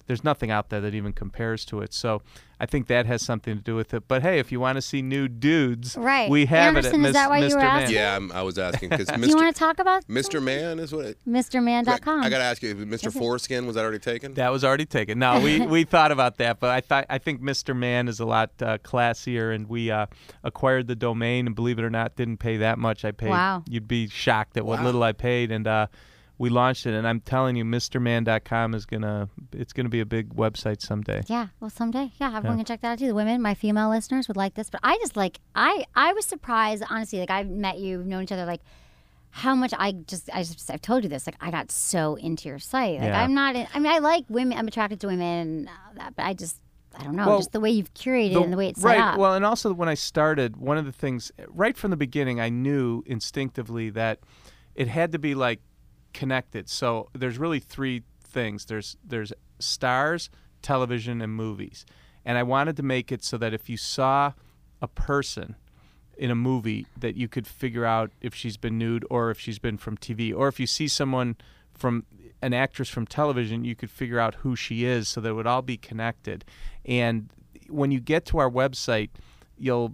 there's nothing out there that even compares to it. So I think that has something to do with it. But hey, if you want to see new dudes, right, we have Anderson, it at Mr. Man. Is that why you were asking? Yeah, I was asking. Do you want to talk about Mr. Man? Is what it, MrMan.com. I got to ask you, Mr. Foreskin, was that already taken? That was already taken. No, we thought about that, but I think Mr. Man is a lot classier, and we acquired the domain, and believe it or not, didn't pay that much. I paid. Wow. You'd be shocked at what little I paid, and we launched it, and I'm telling you, MrMan.com is gonna be a big website someday. Yeah, well, someday. Yeah, everyone can check that out too. The women, my female listeners, would like this, but I just I was surprised, honestly. Like, I've met you, known each other, like how much I've told you this. Like, I got so into your site. Like, I like women. I'm attracted to women, and all that, but I don't know, just the way you've curated it and the way it's set up. Right. Well, and also when I started, one of the things right from the beginning, I knew instinctively that it had to be like connected. So there's really three things. There's Starz, television, and movies. And I wanted to make it so that if you saw a person in a movie, that you could figure out if she's been nude or if she's been from TV, or if you see someone from an actress from television, you could figure out who she is, so that it would all be connected. And when you get to our website, you'll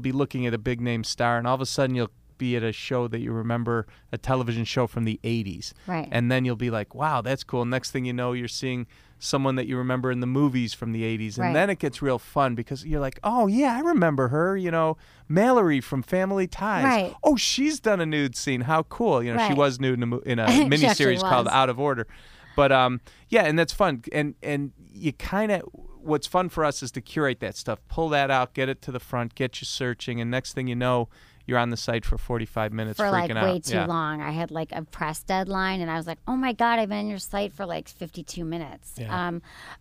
be looking at a big name star, and all of a sudden you'll be at a show that you remember, a television show from the 80s. Right. And then you'll be like, wow, that's cool. And next thing you know, you're seeing someone that you remember in the movies from the 80s. And then it gets real fun, because you're like, oh, yeah, I remember her, you know, Mallory from Family Ties. Right. Oh, she's done a nude scene. How cool. You know, she was nude in a miniseries called Out of Order. But, yeah, and that's fun. And you kind of... What's fun for us is to curate that stuff, pull that out, get it to the front, get you searching, and next thing you know, you're on the site for 45 minutes freaking out. For like way too long. I had like a press deadline, and I was like, oh my God, I've been on your site for like 52 minutes. Yeah.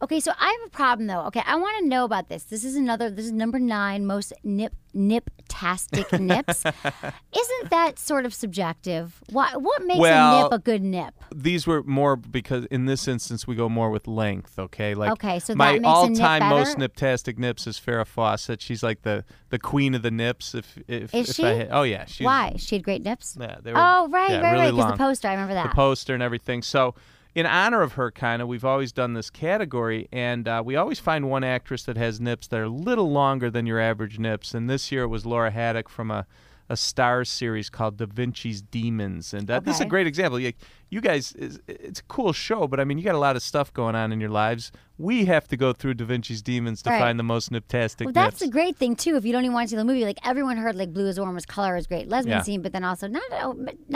Okay, so I have a problem though. Okay, I want to know about this. This is number 9, most nip-tastic nips. Isn't that sort of subjective? What makes a nip a good nip? These were more because in this instance we go more with length, okay? Like, okay, so my all-time most nip-tastic nips is Farrah Fawcett. She's like the queen of the nips. Is she? Oh, yeah. Why? She had great nips? Yeah, they were, right, because the poster, I remember that. The poster and everything. So in honor of her, kind of, we've always done this category, and we always find one actress that has nips that are a little longer than your average nips, and this year it was Laura Haddock from a Starz series called Da Vinci's Demons, and this is a great example. You guys, it's a cool show, but I mean, you got a lot of stuff going on in your lives. We have to go through Da Vinci's Demons to find the most niptastic nips. Well, that's a great thing too. If you don't even want to see the movie, like everyone heard, like Blue is the Warmest Color is great lesbian scene, but then also not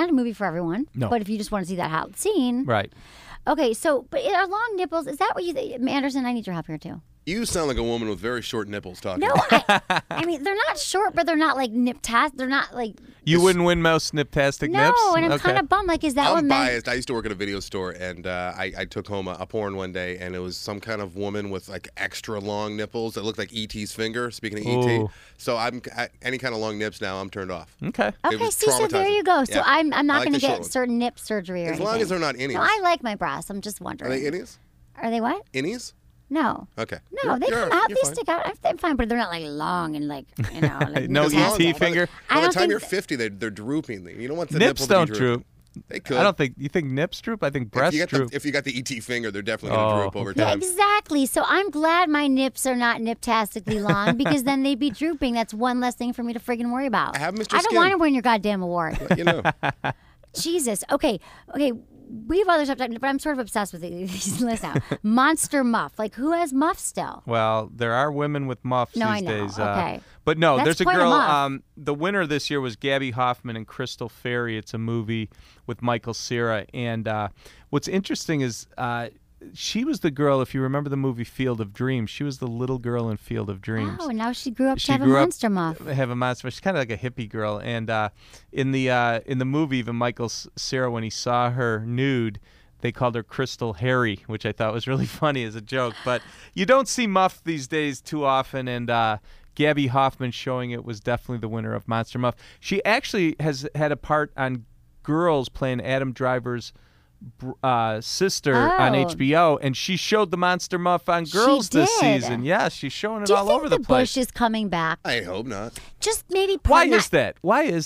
a movie for everyone. No. But if you just want to see that hot scene, right? Okay, so but are long nipples? Is that what you think? Anderson, I need your help here too. You sound like a woman with very short nipples talking. No, I mean, they're not short, but they're not like niptastic. They're not like... You wouldn't win most niptastic nips? No, and I'm kind of bummed. Like, is that I'm biased. I used to work at a video store, and I took home a porn one day, and it was some kind of woman with like extra long nipples that looked like E.T.'s finger, speaking of E.T. So any kind of long nips now, I'm turned off. Okay. Okay, see, so there you go. So yeah. I'm not going to get certain nip surgery or anything. As long as they're not innies. No, I like my bras. I'm just wondering. Are they innies? Are they what? Innies? No. Okay. No, they come out. They stick out. I'm fine, but they're not like long and like, you know. Like no ET finger. By the time you're 50, they're drooping. You don't want the nips to be drooping. Nips don't droop. They could. I don't think. You think nips droop? I think breasts droop. If you got the ET finger, they're definitely going to droop over time. Yeah, exactly. So I'm glad my nips are not niptastically long because then they'd be drooping. That's one less thing for me to friggin' worry about. I have Mr. Skin. I don't want to win your goddamn award. You know. Jesus. Okay. We have other stuff, but I'm sort of obsessed with these lists now. Monster muff. Like, who has muffs still? Well, there are women with muffs these days. Okay. But no, there's a girl. The winner this year was Gabby Hoffman in Crystal Fairy. It's a movie with Michael Cera. And what's interesting is she was the girl, if you remember the movie Field of Dreams, she was the little girl in Field of Dreams. Oh, and now she grew up to have a monster muff. She's kind of like a hippie girl. And in the movie, even Michael Cera, when he saw her nude, they called her Crystal Harry, which I thought was really funny as a joke. But you don't see muff these days too often, and Gabby Hoffman showing it was definitely the winner of Monster Muff. She actually has had a part on Girls playing Adam Driver's sister on HBO, and she showed the Monster Muff on Girls this season. Yeah, she's showing it all over the place. Do you think the Bush is coming back? I hope not. Just maybe. Why is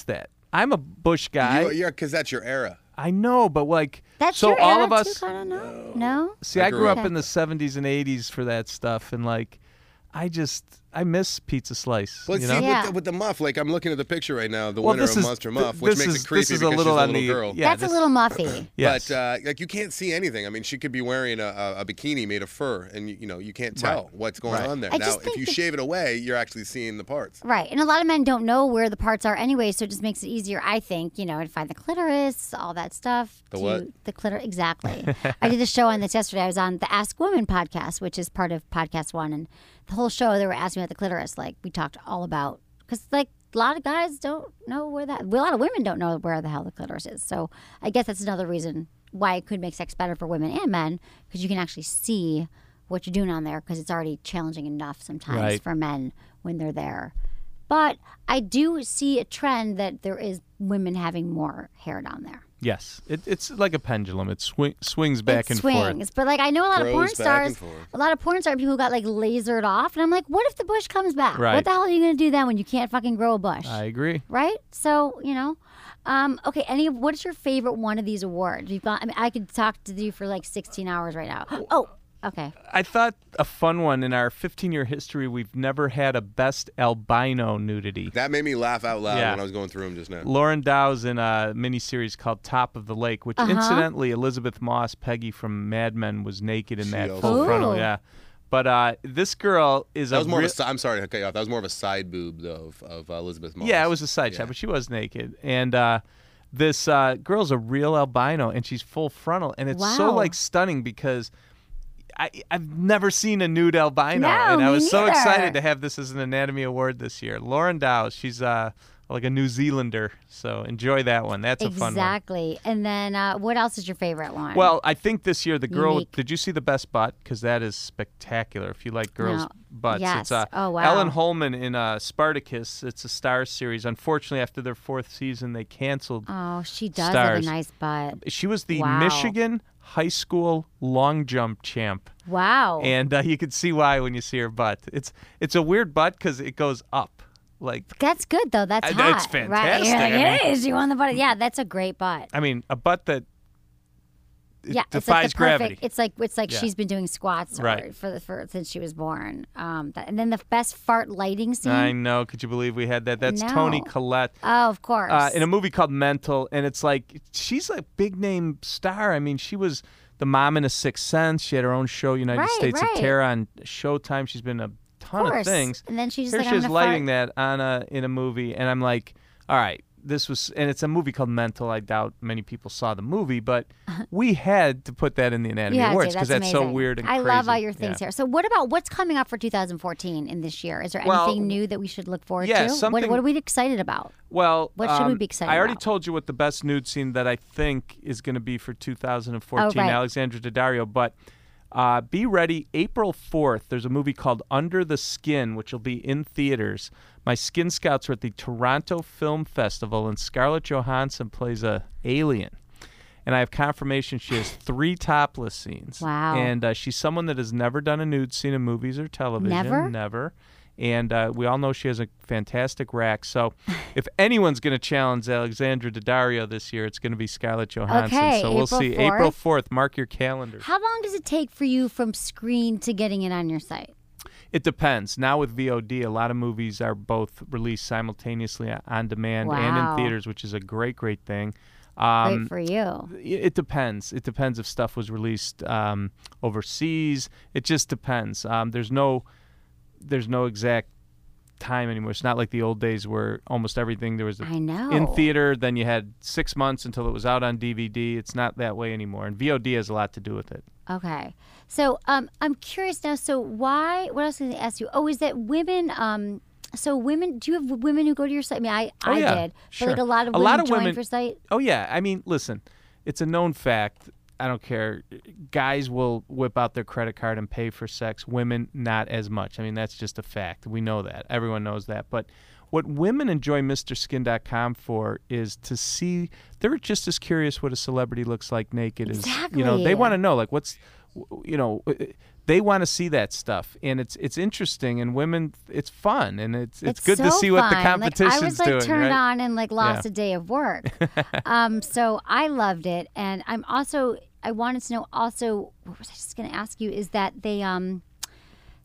that? I'm a Bush guy. Yeah, because that's your era. I know, but like, that's so your all era of us. Too, no. See, I grew up in the '70s and '80s for that stuff, and like, I miss pizza slice. Well, you know? With the muff, like I'm looking at the picture right now, the winner of Monster Muff, which makes it creepy because she's a little girl. Yeah, that's a little muffy. Yes. But like you can't see anything. I mean, she could be wearing a bikini made of fur, and you can't tell what's going on there. Now, if you shave it away, you're actually seeing the parts. Right, and a lot of men don't know where the parts are anyway, so it just makes it easier, I think, to find the clitoris, all that stuff. The what? The clitoris, exactly. I did a show on this yesterday. I was on the Ask Women podcast, which is part of Podcast One, and the whole show they were asking me about the clitoris. Like we talked all about, because like a lot of guys don't know where that. A lot of women don't know where the hell the clitoris is. So I guess that's another reason why it could make sex better for women and men, because you can actually see what you're doing on there, because it's already challenging enough sometimes for men when they're there. But I do see a trend that there is women having more hair down there. Yes, it's like a pendulum. It swings back and forth. It swings, but like I know a lot of porn star people got like lasered off, and I'm like, what if the bush comes back? Right. What the hell are you gonna do then when you can't fucking grow a bush? I agree. Right? So okay. What is your favorite one of these awards? I mean, I could talk to you for like 16 hours right now. Oh. Okay. I thought a fun one, in our 15-year history, we've never had a best albino nudity. That made me laugh out loud when I was going through them just now. Lauren Dow's in a miniseries called Top of the Lake, which incidentally, Elizabeth Moss, Peggy from Mad Men, was naked in that full frontal. Yeah. But this girl is that was more of a. I'm sorry to cut you off. That was more of a side boob, though, of Elizabeth Moss. Yeah, it was a side shot, but she was naked. And this girl's a real albino, and she's full frontal. And it's so like stunning, because I've never seen a nude albino, and I was so excited to have this as an Anatomy Award this year. Lauren Dow, she's like a New Zealander, so enjoy that one. That's a fun one. Exactly. And then what else is your favorite one? Well, I think this year the girl, did you see the best butt? Because that is spectacular. If you like girls' butts. Yes. It's Ellen Holman in Spartacus. It's a Starz series. Unfortunately, after their fourth season, they canceled Starz. Oh, she does have a nice butt. She was the Michigan high school long jump champ. Wow. And you can see why when you see her butt. It's a weird butt because it goes up. Like, that's good, though. That's hot. That's fantastic. Right? You're like, it is. You want the butt. Yeah, that's a great butt. I mean, a butt that defies it's like gravity. It's like she's been doing squats for since she was born. And then the best fart lighting scene. I know. Could you believe we had that? That's Toni Collette. Oh, of course. In a movie called Mental, and it's like she's a big name star. I mean, she was the mom in The Sixth Sense. She had her own show, United States of Terror, on Showtime. She's been a ton of things, and then she's here. Like, she's lighting that on in a movie, and I'm like, all right, this was, and it's a movie called Mental. I doubt many people saw the movie, but we had to put that in the Anatomy Awards because that's so weird and crazy. I love all your things here. So, what about what's coming up for 2014 in this year? Is there anything new that we should look forward to? What are we excited about? Well, what should we be excited about? I already told you what the best nude scene that I think is going to be for 2014, Alexandra Daddario, but. Be ready, April 4th, there's a movie called Under the Skin, which will be in theaters. My Skin Scouts were at the Toronto Film Festival, and Scarlett Johansson plays an alien. And I have confirmation she has 3 topless scenes. Wow. And she's someone that has never done a nude scene in movies or television. Never. And we all know she has a fantastic rack. So if anyone's going to challenge Alexandra Daddario this year, it's going to be Scarlett Johansson. Okay, so we'll see. April 4th. Mark your calendar. How long does it take for you from screen to getting it on your site? It depends. Now with VOD, a lot of movies are both released simultaneously on demand and in theaters, which is a great thing. Great for you. It depends. It depends if stuff was released overseas. It just depends. There's no exact time anymore. It's not like the old days where almost everything there was in theater, then you had 6 months until it was out on DVD. It's not that way anymore, and VOD has a lot to do with it. Okay, so I'm curious now. So what else did I ask you? Oh, is that women? So women, do you have women who go to your site? I mean, I did, sure. But like a lot of women join your site. Oh yeah, I mean, listen, it's a known fact. I don't care. Guys will whip out their credit card and pay for sex. Women, not as much. I mean, that's just a fact. We know that. Everyone knows that. But What women enjoy MrSkin.com for is to see, they're just as curious what a celebrity looks like naked. Exactly. As, you know, they want to know, like, what's, you know, they want to see that stuff. And it's interesting, and women, it's fun, and it's good so to see what the competition's doing. I was like turned on and like lost a day of work. So I loved it. And I'm also, I wanted to know also, what was I just going to ask you, is that they,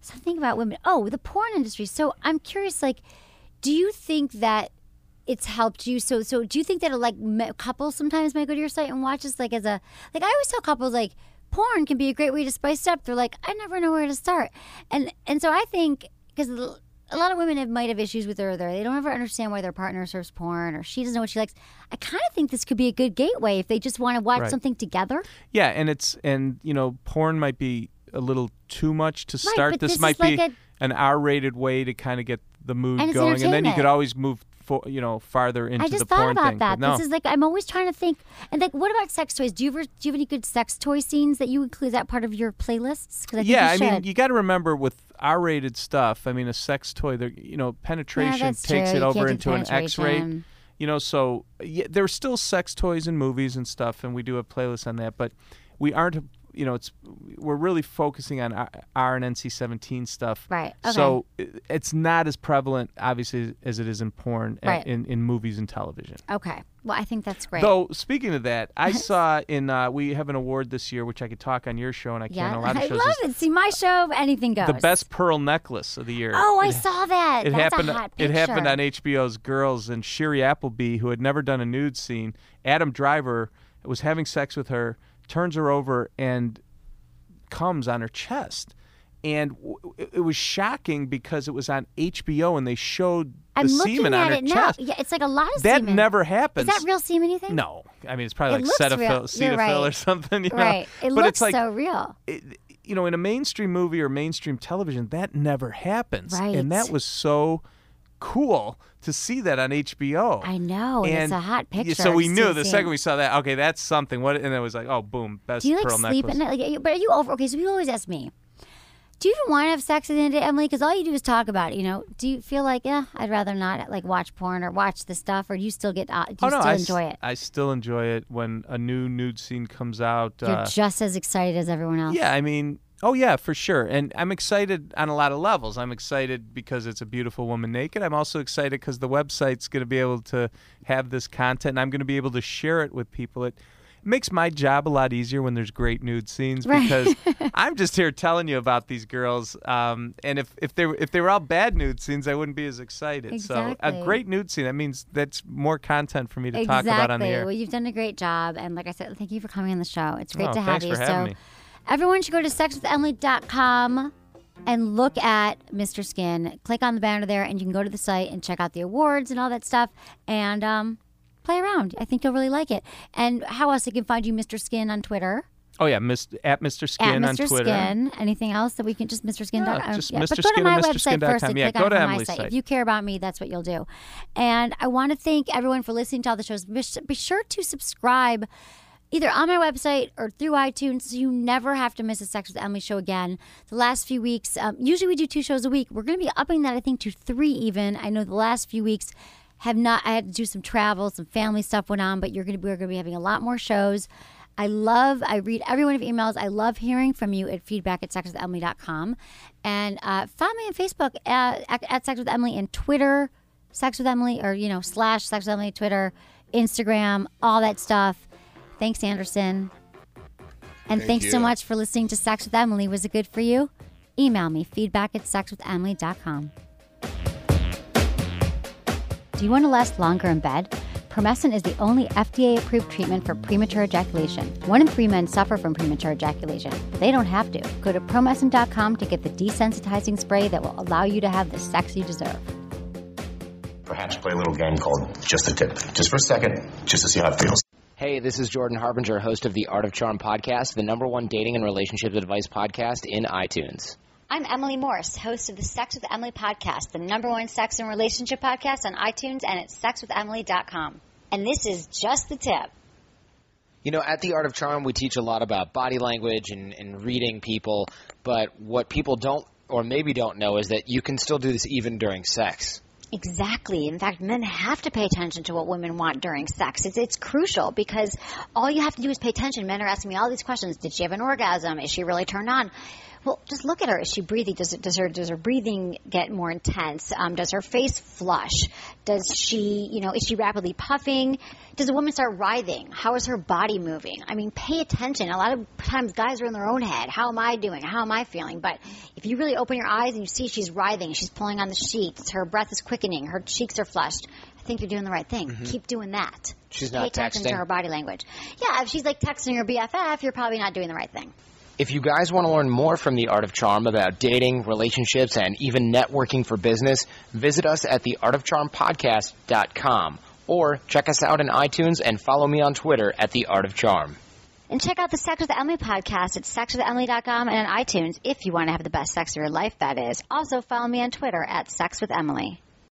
something about women, the porn industry. So I'm curious, like, do you think that it's helped you? So do you think that like couples sometimes might go to your site and watch this, like, as a, like, I always tell couples, like, porn can be a great way to spice it up. They're like, I never know where to start, and so I think, because a lot of women might have issues with her, they don't ever understand why their partner serves porn, or she doesn't know what she likes. I kind of think this could be a good gateway if they just want to watch something together. Yeah, and you know, porn might be a little too much to start. Right, but this might be like an R-rated way to kind of get the mood going, and then you could always move farther into the porn thing. I just thought about that. No. This is like, I'm always trying to think. And like, what about sex toys? Do you have any good sex toy scenes that you include that part of your playlists? I mean, you got to remember with R-rated stuff. I mean, a sex toy, penetration takes it over into an X-rated. You know, so there's still sex toys in movies and stuff, and we do have playlists on that, but we aren't. You know, we're really focusing on R and NC-17 stuff. Right. Okay. So it's not as prevalent, obviously, as it is in porn in movies and television. Okay. Well, I think that's great. Though, speaking of that, I saw we have an award this year, which I could talk on your show, and I can't on a lot of shows. I love it. See, my show, anything goes. The best pearl necklace of the year. Oh, I saw that. That's a hot picture. It happened on HBO's Girls, and Shiri Appleby, who had never done a nude scene, Adam Driver was having sex with her, turns her over and comes on her chest. And it was shocking because it was on HBO and they showed the semen on her chest. Yeah, it's like a lot of semen. That never happens. Is that real semen, you think? No. I mean, it's probably like Cetaphil or something. You know? Right. It looks so real. You know, in a mainstream movie or mainstream television, that never happens. Right. And that was so cool to see that on HBO. I know, and it's a hot picture. So we knew the second we saw that, okay, that's something. What? And it was like, oh, boom, best pearl necklace. Do you like sleep at night? But are you over? Okay, so people always ask me, do you even want to have sex at the end of the day, Emily? Because all you do is talk about it. You know, do you feel like, I'd rather not like watch porn or watch this stuff, or do you still enjoy it? I still enjoy it when a new nude scene comes out. You're just as excited as everyone else. Yeah, I mean. Oh, yeah, for sure. And I'm excited on a lot of levels. I'm excited because it's a beautiful woman naked. I'm also excited because the website's going to be able to have this content, and I'm going to be able to share it with people. It makes my job a lot easier when there's great nude scenes, because I'm just here telling you about these girls. And if they were all bad nude scenes, I wouldn't be as excited. Exactly. So a great nude scene, that means that's more content for me to talk about on the air. Well, you've done a great job. And like I said, thank you for coming on the show. It's great to have you. Thanks for having me. Everyone should go to sexwithemily.com and look at Mr. Skin. Click on the banner there, and you can go to the site and check out the awards and all that stuff, and play around. I think you'll really like it. And how else they can find you, Mr. Skin, on Twitter? Oh, yeah, at Mr. Skin on Twitter. At Mr. Skin. Anything else that we can, just Mr. Skin? Yeah, just Mr. Skin and Mr. Skin.com. But go to my website first. Yeah, go to Emily's site. If you care about me, that's what you'll do. And I want to thank everyone for listening to all the shows. Be sure to subscribe, either on my website or through iTunes, so you never have to miss a Sex with Emily show again. The last few weeks, usually we do 2 shows a week. We're going to be upping that, I think, to 3 even. I know the last few weeks I had to do some travel, some family stuff went on, but we're going to be having a lot more shows. I read every one of your emails. I love hearing from you at feedback@sexwithemily.com. And follow me on Facebook at Sex with Emily, and Twitter, Sex with Emily, or, / Sex with Emily, Twitter, Instagram, all that stuff. Thanks, Anderson. And thanks so much for listening to Sex with Emily. Was it good for you? Email me, feedback@sexwithemily.com. Do you want to last longer in bed? Promescent is the only FDA-approved treatment for premature ejaculation. 1 in 3 men suffer from premature ejaculation, but they don't have to. Go to Promescent.com to get the desensitizing spray that will allow you to have the sex you deserve. Perhaps play a little game called Just a Tip, just for a second, just to see how it feels. Hey, this is Jordan Harbinger, host of the Art of Charm podcast, the #1 dating and relationship advice podcast in iTunes. I'm Emily Morse, host of the Sex with Emily podcast, the #1 sex and relationship podcast on iTunes and at sexwithemily.com. And this is Just the Tip. You know, at the Art of Charm, we teach a lot about body language and reading people, but what people don't know is that you can still do this even during sex. Exactly. In fact, men have to pay attention to what women want during sex. It's crucial because all you have to do is pay attention. Men are asking me all these questions. Did she have an orgasm? Is she really turned on? Well, just look at her. Is she breathing? Does her breathing get more intense? Does her face flush? Does she, is she rapidly puffing? Does a woman start writhing? How is her body moving? I mean, pay attention. A lot of times guys are in their own head. How am I doing? How am I feeling? But if you really open your eyes and you see she's writhing, she's pulling on the sheets, her breath is quickening, her cheeks are flushed, I think you're doing the right thing. Mm-hmm. Keep doing that. She's not texting. Pay attention to her body language. Yeah, if she's like texting her BFF, you're probably not doing the right thing. If you guys want to learn more from The Art of Charm about dating, relationships, and even networking for business, visit us at theartofcharmpodcast.com or check us out on iTunes and follow me on Twitter at The Art of Charm. And check out the Sex with Emily podcast at sexwithemily.com and on iTunes if you want to have the best sex of your life, that is. Also, follow me on Twitter at Sex with Emily.